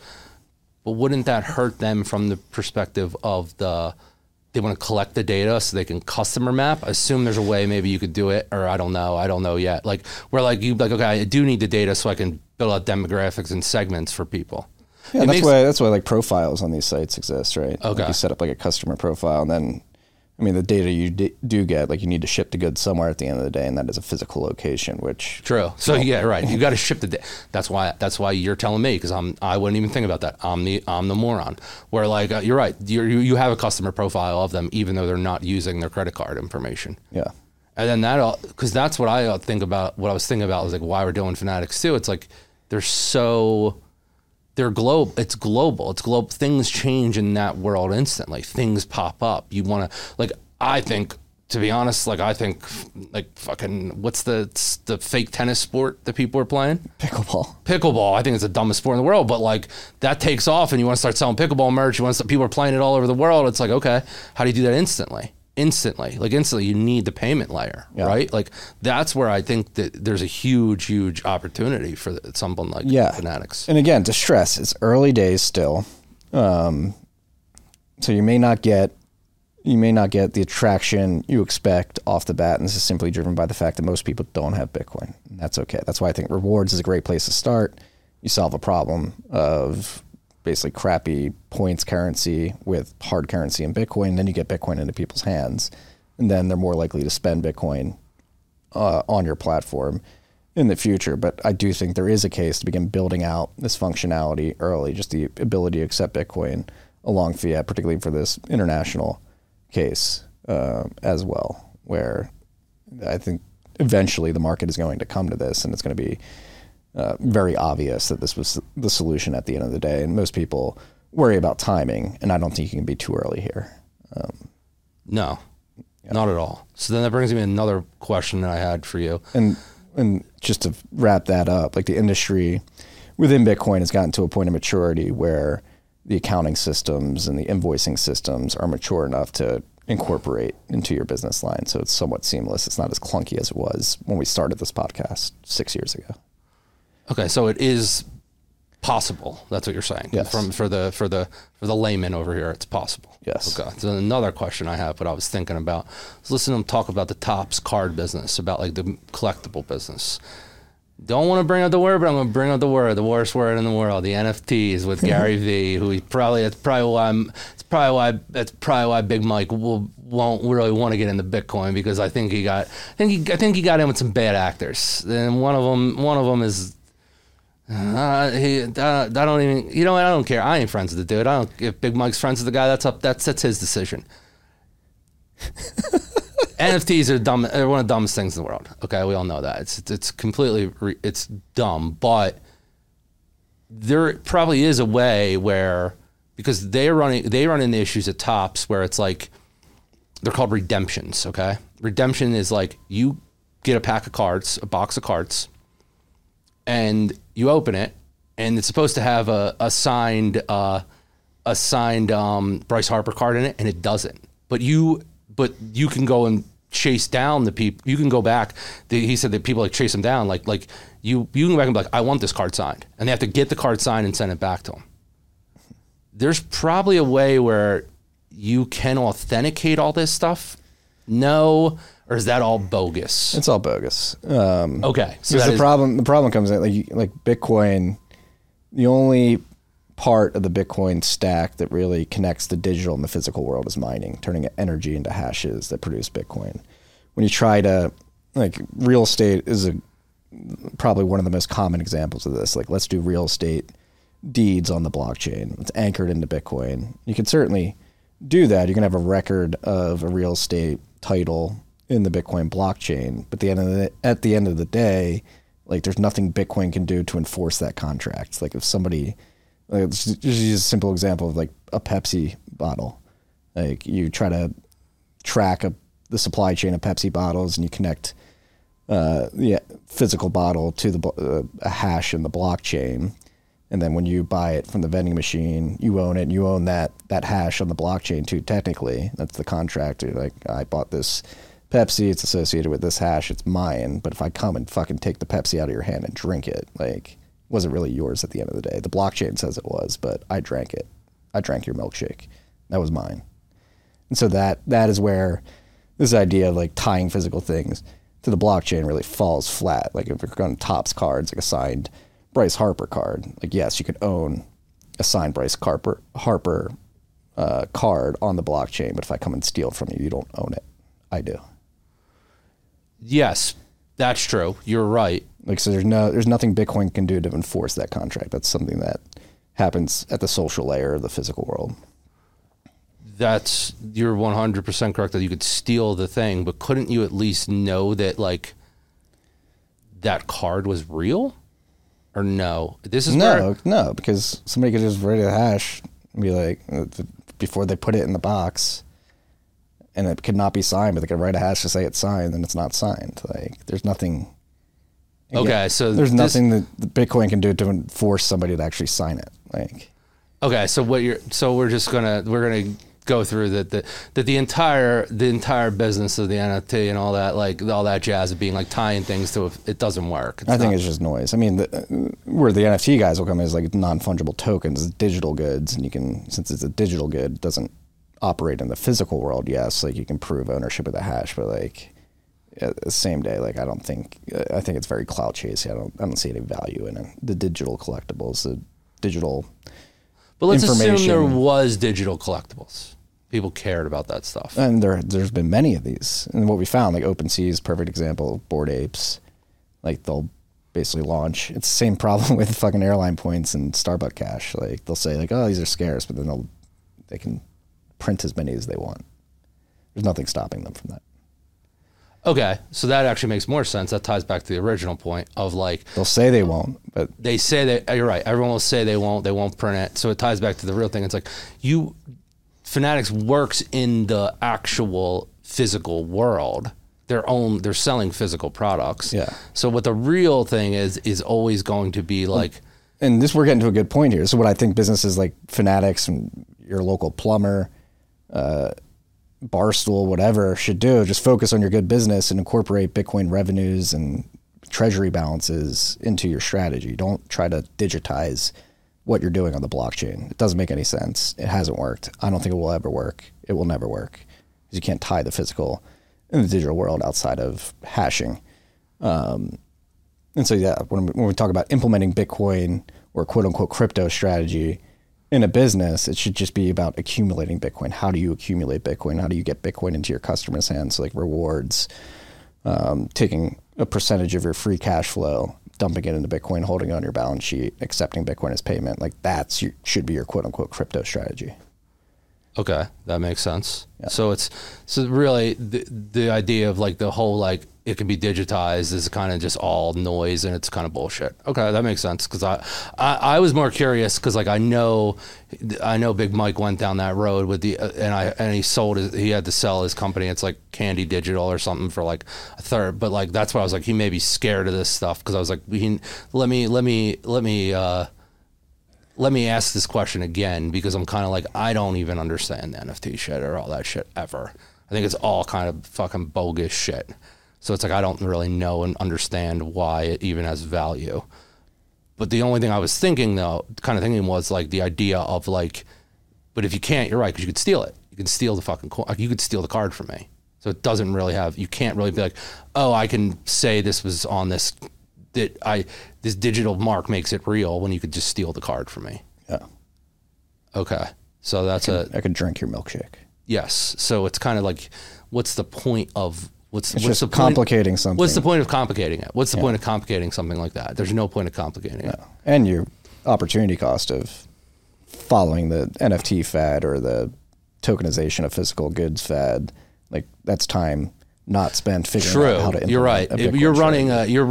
But wouldn't that hurt them from the perspective of they want to collect the data so they can customer map? I assume there's a way maybe you could do it, or I don't know yet. Like where like you like, okay, I do need the data so I can build out demographics and segments for people. Yeah, that's why like profiles on these sites exist, right? Okay. Like you set up like a customer profile, and then, I mean, the data you do get, like you need to ship the goods somewhere at the end of the day, and that is a physical location, which... True. So yeah, right. You got to ship the data. That's why you're telling me, because I wouldn't even think about that. I'm the moron. Where like, you're right. You have a customer profile of them, even though they're not using their credit card information. Yeah. And then that, because that's what I think about, what I was thinking about was like why we're doing Fanatics too. It's like, they're so, they're global. It's global. It's global. Things change in that world instantly. Things pop up. You want to, like, I think, to be honest, like, I think, like, fucking, what's the fake tennis sport that people are playing? Pickleball. Pickleball. I think it's the dumbest sport in the world, but, like, that takes off, and you want to start selling pickleball merch. You want to start, people are playing it all over the world. It's like, okay, how do you do that instantly? Instantly, you need the payment layer, right? Like, that's where I think that there's a huge, huge opportunity for someone like Fanatics. And again, to stress, it's early days still. So you may not get the attraction you expect off the bat. And this is simply driven by the fact that most people don't have Bitcoin. And that's okay. That's why I think rewards is a great place to start. You solve a problem of basically crappy points currency with hard currency in Bitcoin. And then you get Bitcoin into people's hands. And then they're more likely to spend Bitcoin on your platform in the future. But I do think there is a case to begin building out this functionality early, just the ability to accept Bitcoin along fiat, particularly for this international case as well, where I think eventually the market is going to come to this, and it's going to be very obvious that this was the solution at the end of the day. And most people worry about timing, and I don't think you can be too early here. Not at all. So then that brings me another question that I had for you. And just to wrap that up, like, the industry within Bitcoin has gotten to a point of maturity where the accounting systems and the invoicing systems are mature enough to incorporate into your business line. So it's somewhat seamless. It's not as clunky as it was when we started this podcast 6 years ago. Okay. So it is possible. That's what you're saying. Yes. For the layman over here, it's possible. Yes. Okay. So another question I have, what I was thinking about, is listening to them talk about the Topps card business, about like the collectible business. Don't want to bring up the word, but I'm going to bring up the word, the worst word in the world, the NFTs with Gary Vee, who he probably, that's probably why Big Mike won't really want to get into Bitcoin, because I think he got in with some bad actors. And one of them is, I don't care. I ain't friends with the dude. If Big Mike's friends with the guy, that's his decision. NFTs are dumb. They're one of the dumbest things in the world. Okay, we all know that. It's completely, it's dumb, but there probably is a way where, because they run into issues at Topps where it's like, they're called redemptions, okay? Redemption is like, you get a box of cards, and you open it, and it's supposed to have a signed Bryce Harper card in it, and it doesn't. But you can go and chase down the people. You can go back. He said that people like chase them down. Like you can go back and be like, I want this card signed. And they have to get the card signed and send it back to them. There's probably a way where you can authenticate all this stuff. No, or is that all bogus? It's all bogus. Okay. So the problem comes in, like Bitcoin, the only part of the Bitcoin stack that really connects the digital and the physical world is mining, turning energy into hashes that produce Bitcoin. When you try to, like, real estate is probably one of the most common examples of this. Like, let's do real estate deeds on the blockchain. It's anchored into Bitcoin. You can certainly do that. You can have a record of a real estate title in the Bitcoin blockchain, but at the end of the day, like, there's nothing Bitcoin can do to enforce that contract. Like, if somebody, it's just a simple example of like a Pepsi bottle. Like, you try to track the supply chain of Pepsi bottles, and you connect the physical bottle to a hash in the blockchain. And then when you buy it from the vending machine, you own it, and you own that hash on the blockchain too, technically. That's the contract. You're like, I bought this Pepsi. It's associated with this hash. It's mine. But if I come and fucking take the Pepsi out of your hand and drink it, like, wasn't really yours at the end of the day. The blockchain says it was, but I drank it. I drank your milkshake. That was mine. And so that is where this idea of like tying physical things to the blockchain really falls flat. Like, if you're going to Topps cards, like a signed Bryce Harper card, like, yes, you could own a signed Bryce Harper card on the blockchain, but if I come and steal from you, you don't own it. I do. Yes, that's true. You're right. Like, so there's nothing Bitcoin can do to enforce that contract. That's something that happens at the social layer of the physical world. that's, you're 100% correct that you could steal the thing, but couldn't you at least know that, like, that card was real? Or no? This is No, because somebody could just write a hash and be like, before they put it in the box, and it could not be signed, but they could write a hash to say it's signed, and it's not signed. Like, there's nothing... Again, okay, so... There's nothing that Bitcoin can do to force somebody to actually sign it, like... Okay, so what you're, so we're just gonna, we're gonna go through that the entire business of the NFT and all that, like all that jazz of being like tying things to it doesn't work. I think it's just noise. I mean, where the NFT guys will come in is like non-fungible tokens, digital goods, and you can, since it's a digital good, it doesn't operate in the physical world. Yes, like you can prove ownership with a hash, but like the same day, like I think it's very clout chasing. I don't see any value in it. The digital collectibles, the digital. But let's assume there was digital collectibles. People cared about that stuff. And there's been many of these. And what we found, like OpenSea is a perfect example, Bored Apes. Like they'll basically launch. It's the same problem with fucking airline points and Starbucks cash. Like they'll say like, oh, these are scarce, but then they can print as many as they want. There's nothing stopping them from that. Okay, so that actually makes more sense. That ties back to the original point of like... They'll say they won't, but... They say that... You're right. Everyone will say they won't print it. So it ties back to the real thing. It's like, Fanatics works in the actual physical world. They're selling physical products. Yeah. So what the real thing is always going to be like... And we're getting to a good point here. So what I think businesses like Fanatics and your local plumber... Barstool, whatever, should do, just focus on your good business and incorporate Bitcoin revenues and treasury balances into your strategy. Don't try to digitize what you're doing on the blockchain. It doesn't make any sense. It hasn't worked. I don't think it will ever work. It will never work because you can't tie the physical and the digital world outside of hashing. And so, yeah, when we talk about implementing Bitcoin or quote-unquote crypto strategy, in a business, it should just be about accumulating Bitcoin. How do you accumulate Bitcoin? How do you get Bitcoin into your customers' hands? So like rewards, taking a percentage of your free cash flow, dumping it into Bitcoin, holding it on your balance sheet, accepting Bitcoin as payment. Like that should be your quote unquote crypto strategy. Okay, that makes sense. Yeah. So really the idea of like the whole like it can be digitized is kind of just all noise and it's kind of bullshit. Okay, that makes sense because I was more curious because like I know Big Mike went down that road with the and he had to sell his company. It's like Candy Digital or something for like a third. But like that's why I was like he may be scared of this stuff because I was like let me ask this question again because I'm kind of like, I don't even understand the NFT shit or all that shit ever. I think it's all kind of fucking bogus shit. So it's like, I don't really know and understand why it even has value. But the only thing I was thinking was like the idea of like, but if you can't, you're right, because you could steal it. You can steal the fucking coin. You could steal the card from me. So it doesn't really have, you can't really be like, oh, I can say this was on this this digital mark makes it real when you could just steal the card from me. Yeah. Okay. So that's I could drink your milkshake. Yes. So it's kind of like, what's the point of something? What's the point of complicating it? What's the point of complicating something like that? There's no point of complicating it. And your opportunity cost of following the NFT fad or the tokenization of physical goods fad, like that's time not spent figuring out how to implement. You're right. You're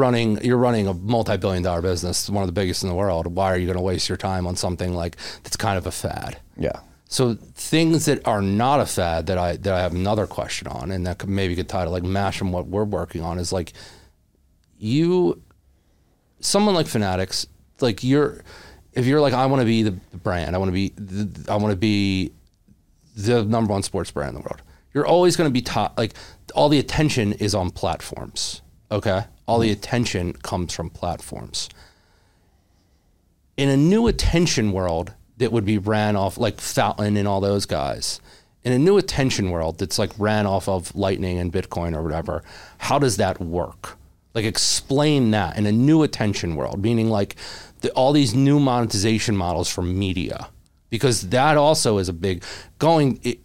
running a multi-billion-dollar business, one of the biggest in the world. Why are you going to waste your time on something like that's kind of a fad? Yeah. So things that are not a fad that I have another question on, and that maybe could tie to like MASH and what we're working on is like someone like Fanatics, like if you're like, I want to be the brand, I want to be the number one sports brand in the world. You're always going to be like all the attention is on platforms. Okay. All the attention comes from platforms. In a new attention world that would be ran off like Fountain and all those guys, in a new attention world that's like ran off of Lightning and Bitcoin or whatever, how does that work? Like explain that in a new attention world, meaning like all these new monetization models for media, because that also is a big going.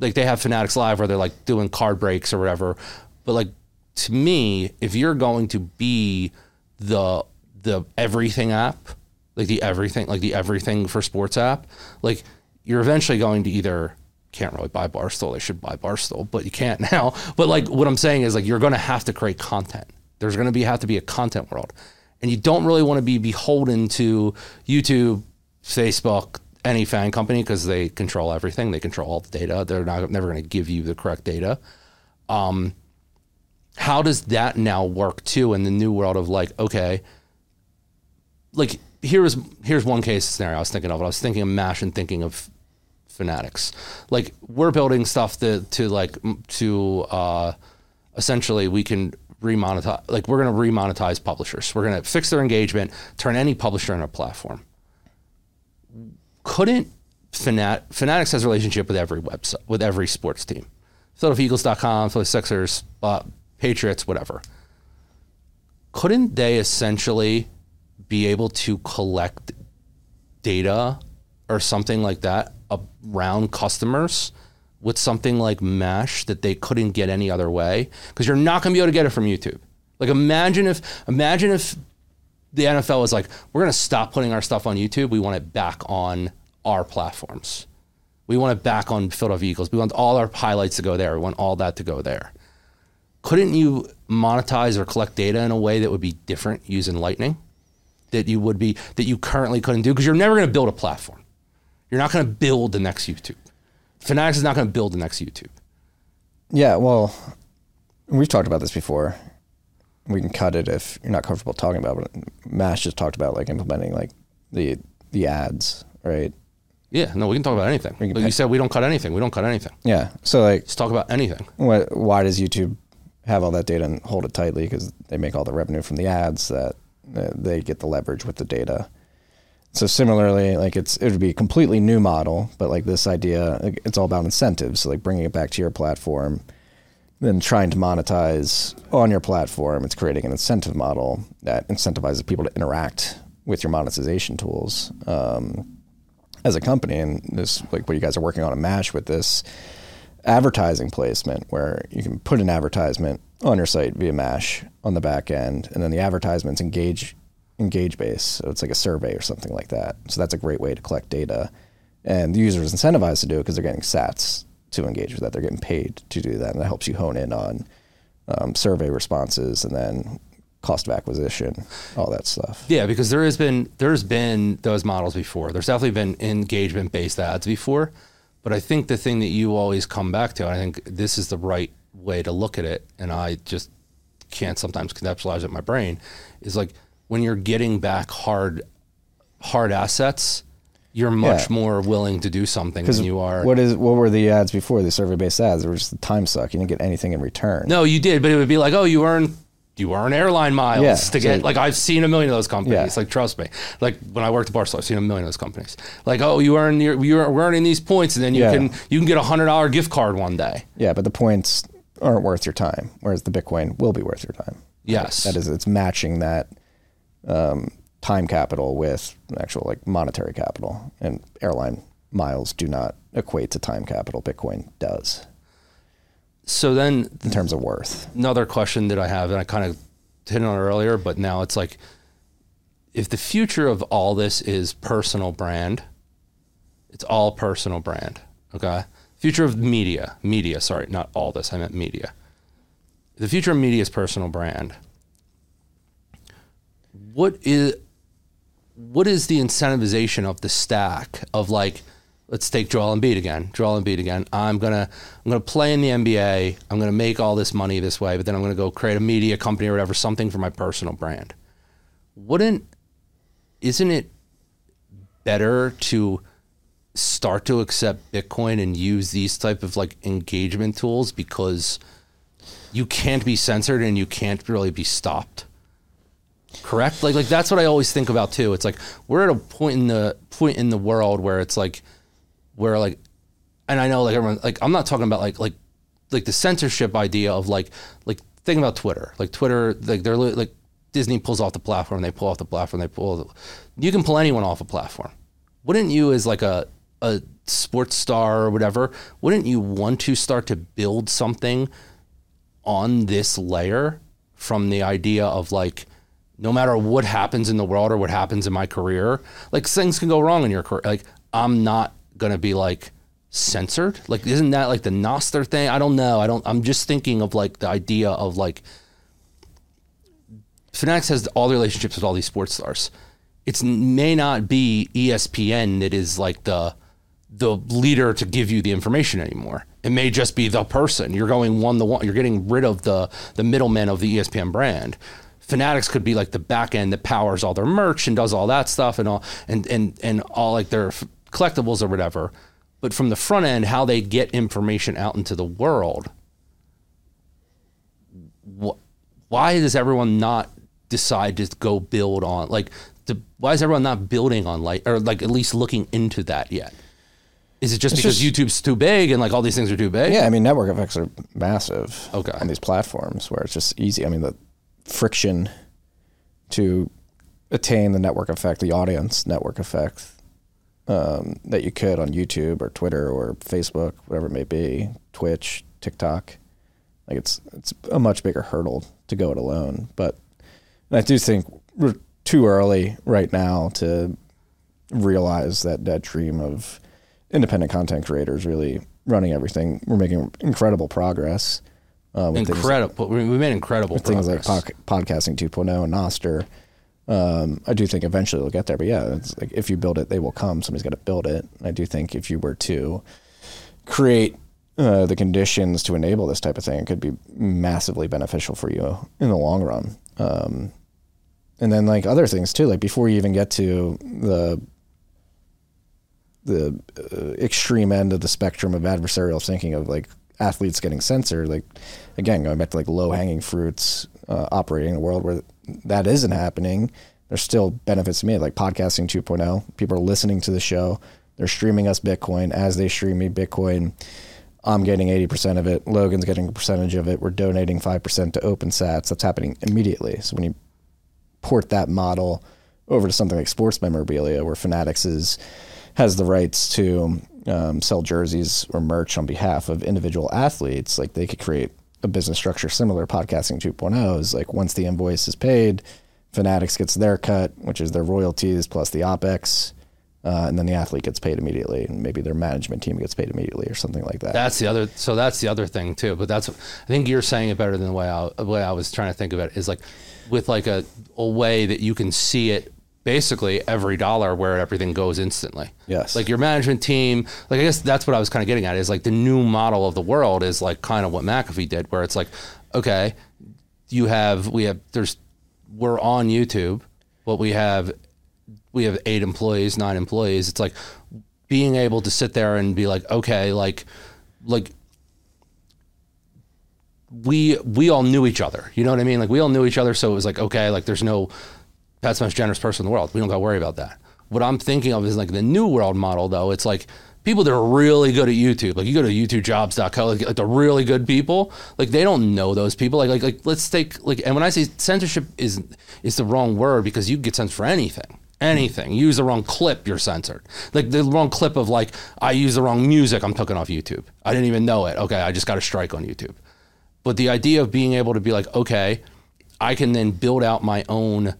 Like they have Fanatics Live where they're like doing card breaks or whatever. But like to me, if you're going to be the everything app, like the everything for sports app, like you're eventually going to either, can't really buy Barstool, they should buy Barstool, but you can't now. But like what I'm saying is like, you're gonna have to create content. There's gonna have to be a content world. And you don't really wanna be beholden to YouTube, Facebook, any fan company, because they control everything. They control all the data. They're never gonna give you the correct data. How does that now work too in the new world of like, okay, like here's one case scenario I was thinking of. I was thinking of MASH and thinking of Fanatics. Like we're building stuff to essentially we can remonetize, like we're going to remonetize publishers. We're going to fix their engagement, turn any publisher into a platform. Couldn't Fanatics has a relationship with every website, with every sports team. PhiladelphiaEagles.com, Philadelphia Sixers, Patriots, whatever. Couldn't they essentially be able to collect data or something like that around customers with something like MASH that they couldn't get any other way? Because you're not going to be able to get it from YouTube. Like imagine if the NFL was like, we're going to stop putting our stuff on YouTube. We want it back on our platforms. We want it back on Philadelphia Eagles. We want all our highlights to go there. We want all that to go there. Couldn't you monetize or collect data in a way that would be different using Lightning that you currently couldn't do? Because you're never going to build a platform. You're not going to build the next YouTube. Fanatics is not going to build the next YouTube. Yeah, well, we've talked about this before. We can cut it if you're not comfortable talking about it. MASH just talked about like implementing like the ads, right? Yeah, no, we can talk about anything. Like you said, we don't cut anything. We don't cut anything. Yeah, so like... Let's talk about anything. Why does YouTube have all that data and hold it tightly? Because they make all the revenue from the ads that they get the leverage with the data. So similarly, like it would be a completely new model, but like this idea, like it's all about incentives. So like bringing it back to your platform, then trying to monetize on your platform, it's creating an incentive model that incentivizes people to interact with your monetization tools. As a company, and this like what you guys are working on a MASH with this advertising placement where you can put an advertisement on your site via MASH on the back end, and then the advertisements engage base. So it's like a survey or something like that. So that's a great way to collect data. And the user is incentivized to do it because they're getting sats to engage with that. They're getting paid to do that. And that helps you hone in on survey responses and then cost of acquisition, all that stuff. Yeah, because there's been those models before. There's definitely been engagement-based ads before, but I think the thing that you always come back to, and I think this is the right way to look at it, and I just can't sometimes conceptualize it in my brain, is like when you're getting back hard assets, you're much more willing to do something than you are. What were the ads before, the survey-based ads? They were just the time suck. You didn't get anything in return. No, you did, but it would be like, oh, you earn airline miles to get, like I've seen a million of those companies. Yeah. Like, trust me. Like when I worked at Barstool, I've seen a million of those companies. Like, oh, we're earning these points and then you can get $100 gift card one day. Yeah. But the points aren't worth your time. Whereas the Bitcoin will be worth your time. Yes. That is, it's matching that, time capital with actual like monetary capital, and airline miles do not equate to time capital. Bitcoin does. So then in terms of worth, another question that I have, and I kind of hit on it earlier, but now it's like, if the future of all this is personal brand, it's all personal brand. Okay. Future of media, sorry, not all this. I meant media. The future of media is personal brand. What is the incentivization of the stack of like, let's take Joel Embiid again. I'm gonna play in the NBA. I'm gonna make all this money this way, but then I'm gonna go create a media company or whatever, something for my personal brand. Isn't it better to start to accept Bitcoin and use these type of like engagement tools, because you can't be censored and you can't really be stopped? Correct? Like that's what I always think about too. It's like we're at a point in the world where it's like, where like, and I know like everyone, like I'm not talking about like the censorship idea of like think about Twitter, like they're like Disney pulls off the platform, you can pull anyone off a platform. Wouldn't you, as like a sports star or whatever, wouldn't you want to start to build something on this layer from the idea of like, no matter what happens in the world or what happens in my career, like things can go wrong in your career. Like I'm not going to be like censored? Like, isn't that like the Nostr thing? I don't know. I'm just thinking of like the idea of like Fanatics has all the relationships with all these sports stars. It may not be ESPN that is like the leader to give you the information anymore. It may just be the person. You're going one to one. You're getting rid of the middleman of the ESPN brand. Fanatics could be like the back end that powers all their merch and does all that stuff and all and all like their collectibles or whatever. But from the front end, how they get information out into the world. Why does everyone not decide to go build on like? Why is everyone not building on like or like at least looking into that yet? Is it just because YouTube's too big and like all these things are too big? Yeah, I mean, network effects are massive on these platforms where it's just easy. I mean, the friction to attain the network effect, the audience network effect that you could on YouTube or Twitter or Facebook, whatever it may be, Twitch, TikTok. Like it's a much bigger hurdle to go it alone. But and I do think we're too early right now to realize that dream of independent content creators really running everything. We're making incredible progress. We made incredible progress. Like podcasting 2.0 and Nostr. I do think eventually we'll get there, but yeah, it's like if you build it, they will come. Somebody's got to build it. And I do think if you were to create the conditions to enable this type of thing, it could be massively beneficial for you in the long run. And then like other things too, like before you even get to the extreme end of the spectrum of adversarial thinking of like athletes getting censored, like again going back to like low hanging fruits operating in a world where that isn't happening, there's still benefits to me like podcasting 2.0. people are listening to the show, they're streaming us Bitcoin. As they stream me Bitcoin, I'm getting 80% of it, Logan's getting a percentage of it, we're donating 5% to OpenSats. That's happening immediately. So when you port that model over to something like sports memorabilia where Fanatics has the rights to sell jerseys or merch on behalf of individual athletes, like they could create a business structure similar to podcasting 2.0 is like once the invoice is paid, Fanatics gets their cut, which is their royalties plus the OPEX, and then the athlete gets paid immediately, and maybe their management team gets paid immediately or something like that. That's the other thing too, but that's, I think you're saying it better than the way I was trying to think about it, is like with like a way that you can see it basically every dollar where everything goes instantly. Yes. Like your management team, like I guess that's what I was kind of getting at, is like the new model of the world is like kind of what McAfee did, where it's like, okay, we're on YouTube, but we have 8 employees, 9 employees. It's like being able to sit there and be like, okay, like we all knew each other. You know what I mean? Like we all knew each other. So it was like, okay, like there's no, that's the most generous person in the world. We don't got to worry about that. What I'm thinking of is like the new world model though. It's like people that are really good at YouTube, like you go to youtubejobs.co, like the really good people, like they don't know those people. Like let's take like, and when I say censorship is the wrong word, because you get censored for anything. You use the wrong clip, you're censored. Like the wrong clip of like, I use the wrong music, I'm taken off YouTube. I didn't even know it. Okay. I just got a strike on YouTube. But the idea of being able to be like, okay, I can then build out my own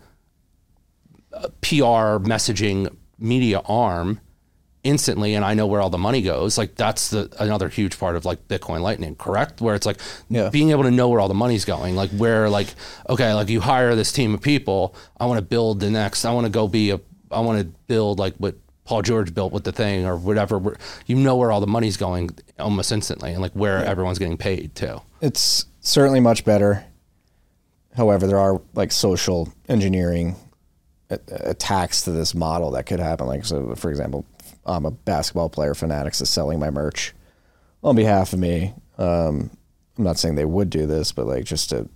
PR messaging media arm instantly, and I know where all the money goes. Like that's another huge part of like Bitcoin Lightning, correct? Where it's like being able to know where all the money's going, like where like, okay, like you hire this team of people, I want to build the next, I want to build like what Paul George built with the thing or whatever, where, you know where all the money's going almost instantly, and like where everyone's getting paid too. It's certainly much better. However, there are like social engineering attacks to this model that could happen. Like, so for example, I'm a basketball player, Fanatics is selling my merch on behalf of me. I'm not saying they would do this, but like just to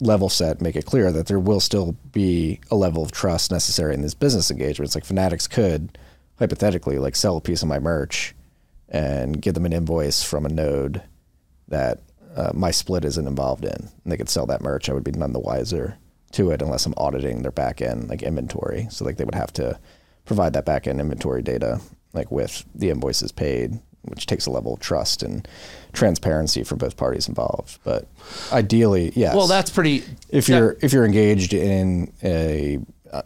level set, make it clear that there will still be a level of trust necessary in this business engagement. It's like Fanatics could hypothetically like sell a piece of my merch and give them an invoice from a node that my split isn't involved in, and they could sell that merch. I would be none the wiser to it unless I'm auditing their back end like inventory. So like they would have to provide that back end inventory data like with the invoices paid, which takes a level of trust and transparency from both parties involved. But ideally, yes. Well, that's pretty. If you're engaged in a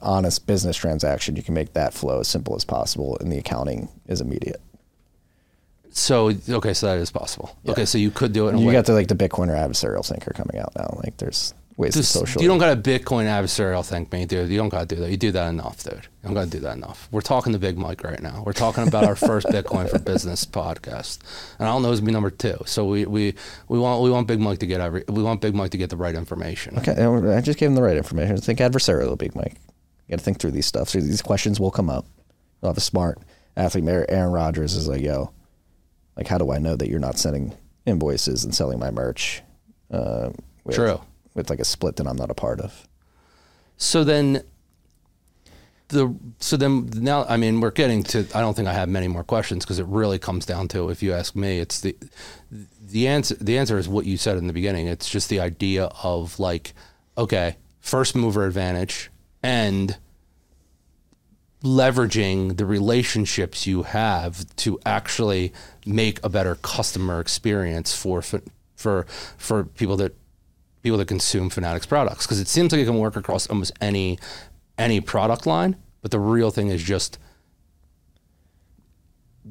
honest business transaction, you can make that flow as simple as possible, and the accounting is immediate. So, okay, so that is possible. Yeah. Okay, so you could do it in a way. You got the, like, the Bitcoin or adversarial thinker coming out now. Like, there's ways to social. You don't got a Bitcoin adversarial think, man, dude. You don't got to do that. You do that enough, dude. You don't got to do that enough. We're talking to Big Mike right now. We're talking about our first Bitcoin for Business podcast, and I don't know who's gonna be number two. So we want Big Mike to get the right information. Okay, I just gave him the right information. I think adversarial, Big Mike. You got to think through these stuff. So these questions will come up. You'll have a smart athlete. Aaron Rodgers is like, yo, like, how do I know that you're not sending invoices and selling my merch? With like a split that I'm not a part of. So then now, I mean, we're getting to, I don't think I have many more questions, because it really comes down to, if you ask me, it's the answer is what you said in the beginning. It's just the idea of, like, okay, first mover advantage and leveraging the relationships you have to actually make a better customer experience for people that consume Fanatics products, because it seems like it can work across almost any product line. But the real thing is just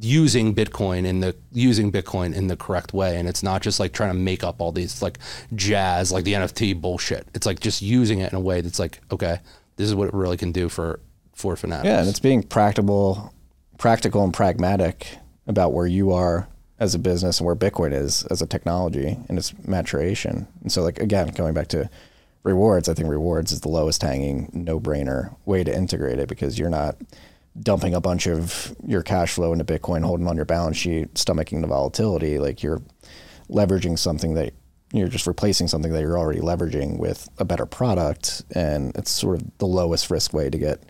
using Bitcoin in the correct way, and it's not just like trying to make up all these like jazz, like the NFT bullshit. It's like just using it in a way that's like, okay, this is what it really can do for Fanatics. Yeah, and it's being practical, and pragmatic about where you are as a business and where Bitcoin is as a technology and its maturation. And so, like, again, going back to rewards, I think rewards is the lowest hanging no-brainer way to integrate it, because you're not dumping a bunch of your cash flow into Bitcoin, holding on your balance sheet, stomaching the volatility. Like, you're leveraging something that you're just replacing something that you're already leveraging with a better product. And it's sort of the lowest risk way to get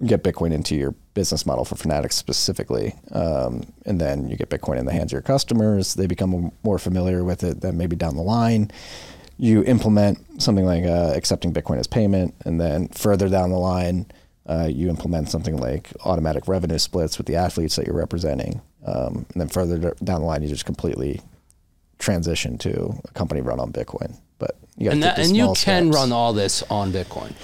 Bitcoin into your business model for Fanatics specifically. And then you get Bitcoin in the hands of your customers. They become more familiar with it. Then maybe down the line, you implement something like accepting Bitcoin as payment. And then further down the line, you implement something like automatic revenue splits with the athletes that you're representing. And then further down the line, you just completely transition to a company run on Bitcoin. But you got to you can run all this on Bitcoin.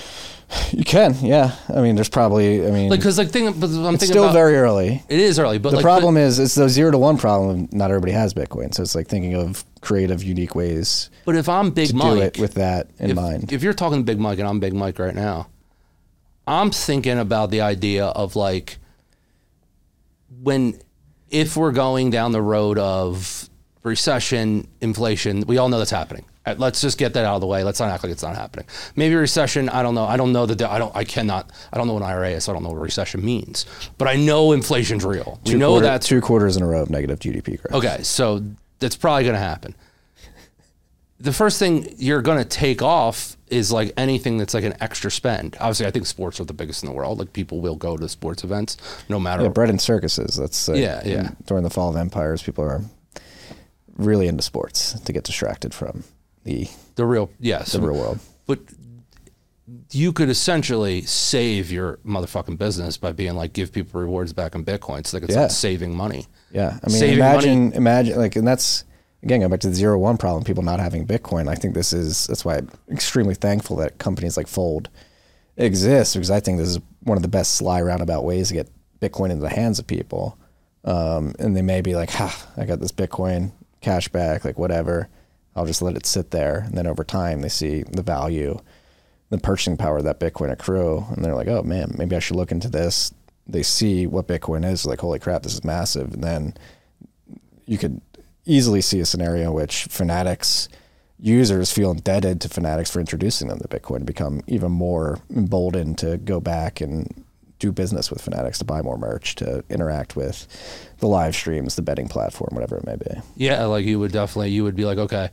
You can, yeah. I mean, there's probably, it's still very early. It is early, but the problem is, it's the 0 to 1 problem. Not everybody has Bitcoin, so it's like thinking of creative, unique ways. But if I'm Big Mike, do it with that in mind. If you're talking to Big Mike and I'm Big Mike right now, I'm thinking about the idea of, like, if we're going down the road of recession, inflation, we all know that's happening. Let's just get that out of the way. Let's not act like it's not happening. Maybe recession, I don't know. I don't know that. I don't know what an IRA is. So I don't know what recession means. But I know inflation's real. We know that 2 quarters in a row of negative GDP growth. Okay, so that's probably going to happen. The first thing you're going to take off is, like, anything that's like an extra spend. Obviously, I think sports are the biggest in the world. Like, people will go to sports events no matter. Yeah, bread and circuses. That's during the fall of empires, people are really into sports to get distracted from the real world. But you could essentially save your motherfucking business by being like, give people rewards back in Bitcoin, so they could start saving money. Yeah, I mean, imagine like, and that's, again, going back to the 0-1 problem, people not having Bitcoin. I think that's why I'm extremely thankful that companies like Fold exist, because I think this is one of the best sly roundabout ways to get Bitcoin into the hands of people. And they may be like, I got this Bitcoin cash back, like, whatever. I'll just let it sit there. And then over time, they see the value, the purchasing power that Bitcoin accrue. And they're like, oh man, maybe I should look into this. They see what Bitcoin is, like, holy crap, this is massive. And then you could easily see a scenario in which Fanatics users feel indebted to Fanatics for introducing them to Bitcoin, become even more emboldened to go back and do business with Fanatics, to buy more merch, to interact with the live streams, the betting platform, whatever it may be. Yeah, like, you would be like, okay,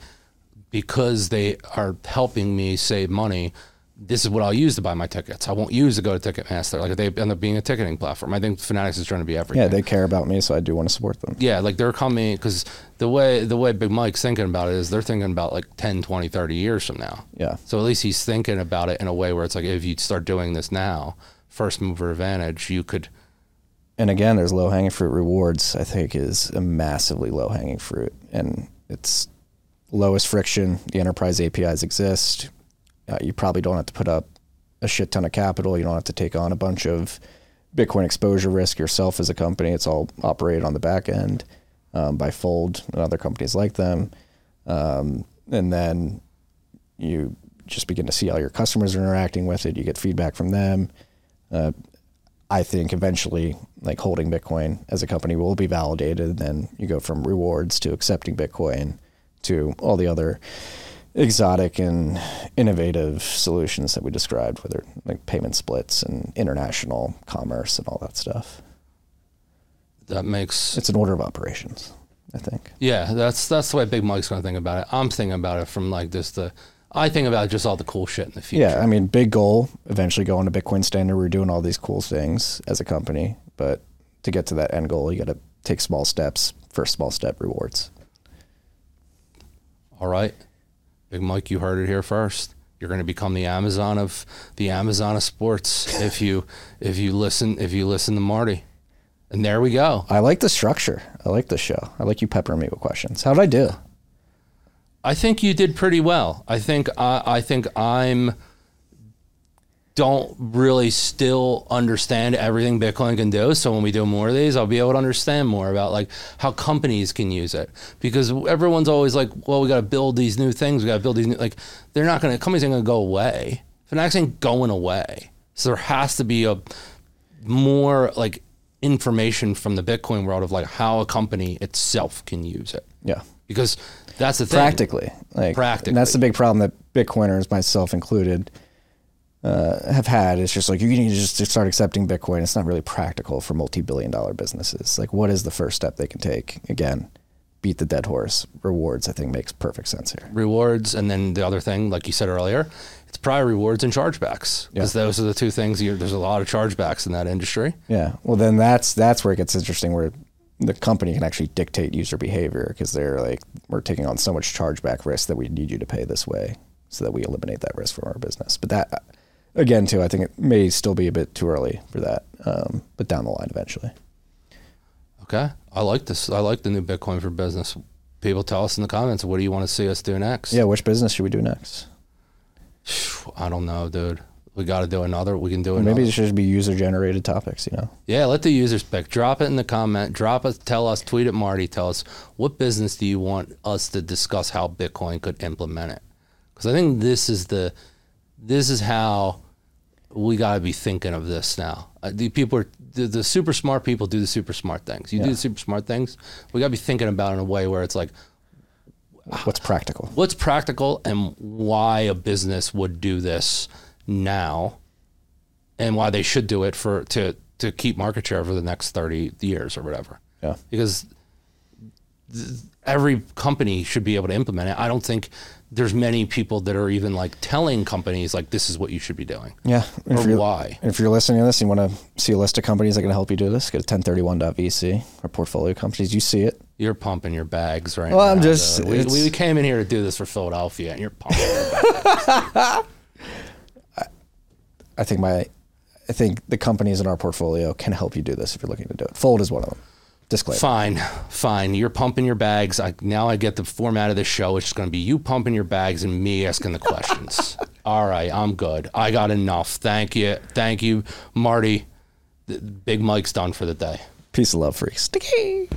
because they are helping me save money, this is what I'll use to buy my tickets. I won't use to go to Ticketmaster. Like, they end up being a ticketing platform. I think Fanatics is trying to be everything. Yeah, they care about me, so I do want to support them. Yeah, like, they're coming, because the way Big Mike's thinking about it is, they're thinking about, like, 10, 20, 30 years from now. Yeah. So at least he's thinking about it in a way where it's like, if you start doing this now, first mover advantage, you could. And again, there's low hanging fruit. Rewards, I think, is a massively low hanging fruit, and it's lowest friction. The enterprise APIs exist. You probably don't have to put up a shit ton of capital. You don't have to take on a bunch of Bitcoin exposure risk yourself as a company. It's all operated on the back end by Fold and other companies like them. And then you just begin to see how your customers are interacting with it. You get feedback from them. I think eventually, like, holding Bitcoin as a company will be validated. Then you go from rewards to accepting Bitcoin to all the other exotic and innovative solutions that we described, whether like payment splits and international commerce and all that stuff. That makes... It's an order of operations, I think. Yeah, that's the way Big Mike's going to think about it. I'm thinking about it from like this, I think about just all the cool shit in the future. Yeah, I mean, big goal, eventually going to Bitcoin standard. We're doing all these cool things as a company, but to get to that end goal, you got to take small steps. First small step, rewards. All right. Big Mike, you heard it here first. You're going to become the Amazon of sports if you listen to Marty. And there we go. I like the structure. I like the show. I like you peppering me with questions. How did I do? I think you did pretty well. I think I don't really still understand everything Bitcoin can do. So when we do more of these, I'll be able to understand more about like how companies can use it, because everyone's always like, well, we got to build these new things. We got to build these new, like, they're not going to, companies ain't going to go away. Fanatics ain't going away. So there has to be a more like information from the Bitcoin world of like how a company itself can use it. Yeah. Because that's the thing. Practically. And that's the big problem that Bitcoiners, myself included, have had. It's just like, you need to just start accepting Bitcoin. It's not really practical for multi-billion-dollar businesses. Like, what is the first step they can take? Again, beat the dead horse. Rewards, I think, makes perfect sense here. Rewards, and then the other thing, like you said earlier, it's prior rewards and chargebacks, because those are the two things. There's a lot of chargebacks in that industry. Yeah. Well, then that's where it gets interesting, where the company can actually dictate user behavior, because they're like, we're taking on so much chargeback risk that we need you to pay this way, so that we eliminate that risk from our business. But that... Again, too, I think it may still be a bit too early for that, but down the line eventually. Okay. I like this. I like the new Bitcoin for Business. People, tell us in the comments, what do you want to see us do next? Yeah, which business should we do next? I don't know, dude. We got to do another. We can do another. Maybe it should be user-generated topics, you know? Yeah, let the users pick. Drop it in the comment. Drop us. Tell us. Tweet at Marty. Tell us, what business do you want us to discuss how Bitcoin could implement it? Because I think this is how we got to be thinking of this now. The super smart people do the super smart things. You do the super smart things. We got to be thinking about it in a way where it's like, what's practical? What's practical, and why a business would do this now, and why they should do it to keep market share for the next 30 years or whatever. Yeah. Because every company should be able to implement it. I don't think there's many people that are even like telling companies like, this is what you should be doing. Yeah. Or why. If you're listening to this and you want to see a list of companies that can help you do this, go to 1031.vc, our portfolio companies. You see it. You're pumping your bags right now. Well, I'm just... We came in here to do this for Philadelphia, and you're pumping your bags. I think the companies in our portfolio can help you do this if you're looking to do it. Fold is one of them. Disclaimer. Fine. You're pumping your bags. Now I get the format of this show. It's just going to be you pumping your bags and me asking the questions. All right, I'm good. I got enough. Thank you, Marty. Big Mike's done for the day. Peace of love, freaks. Sticky.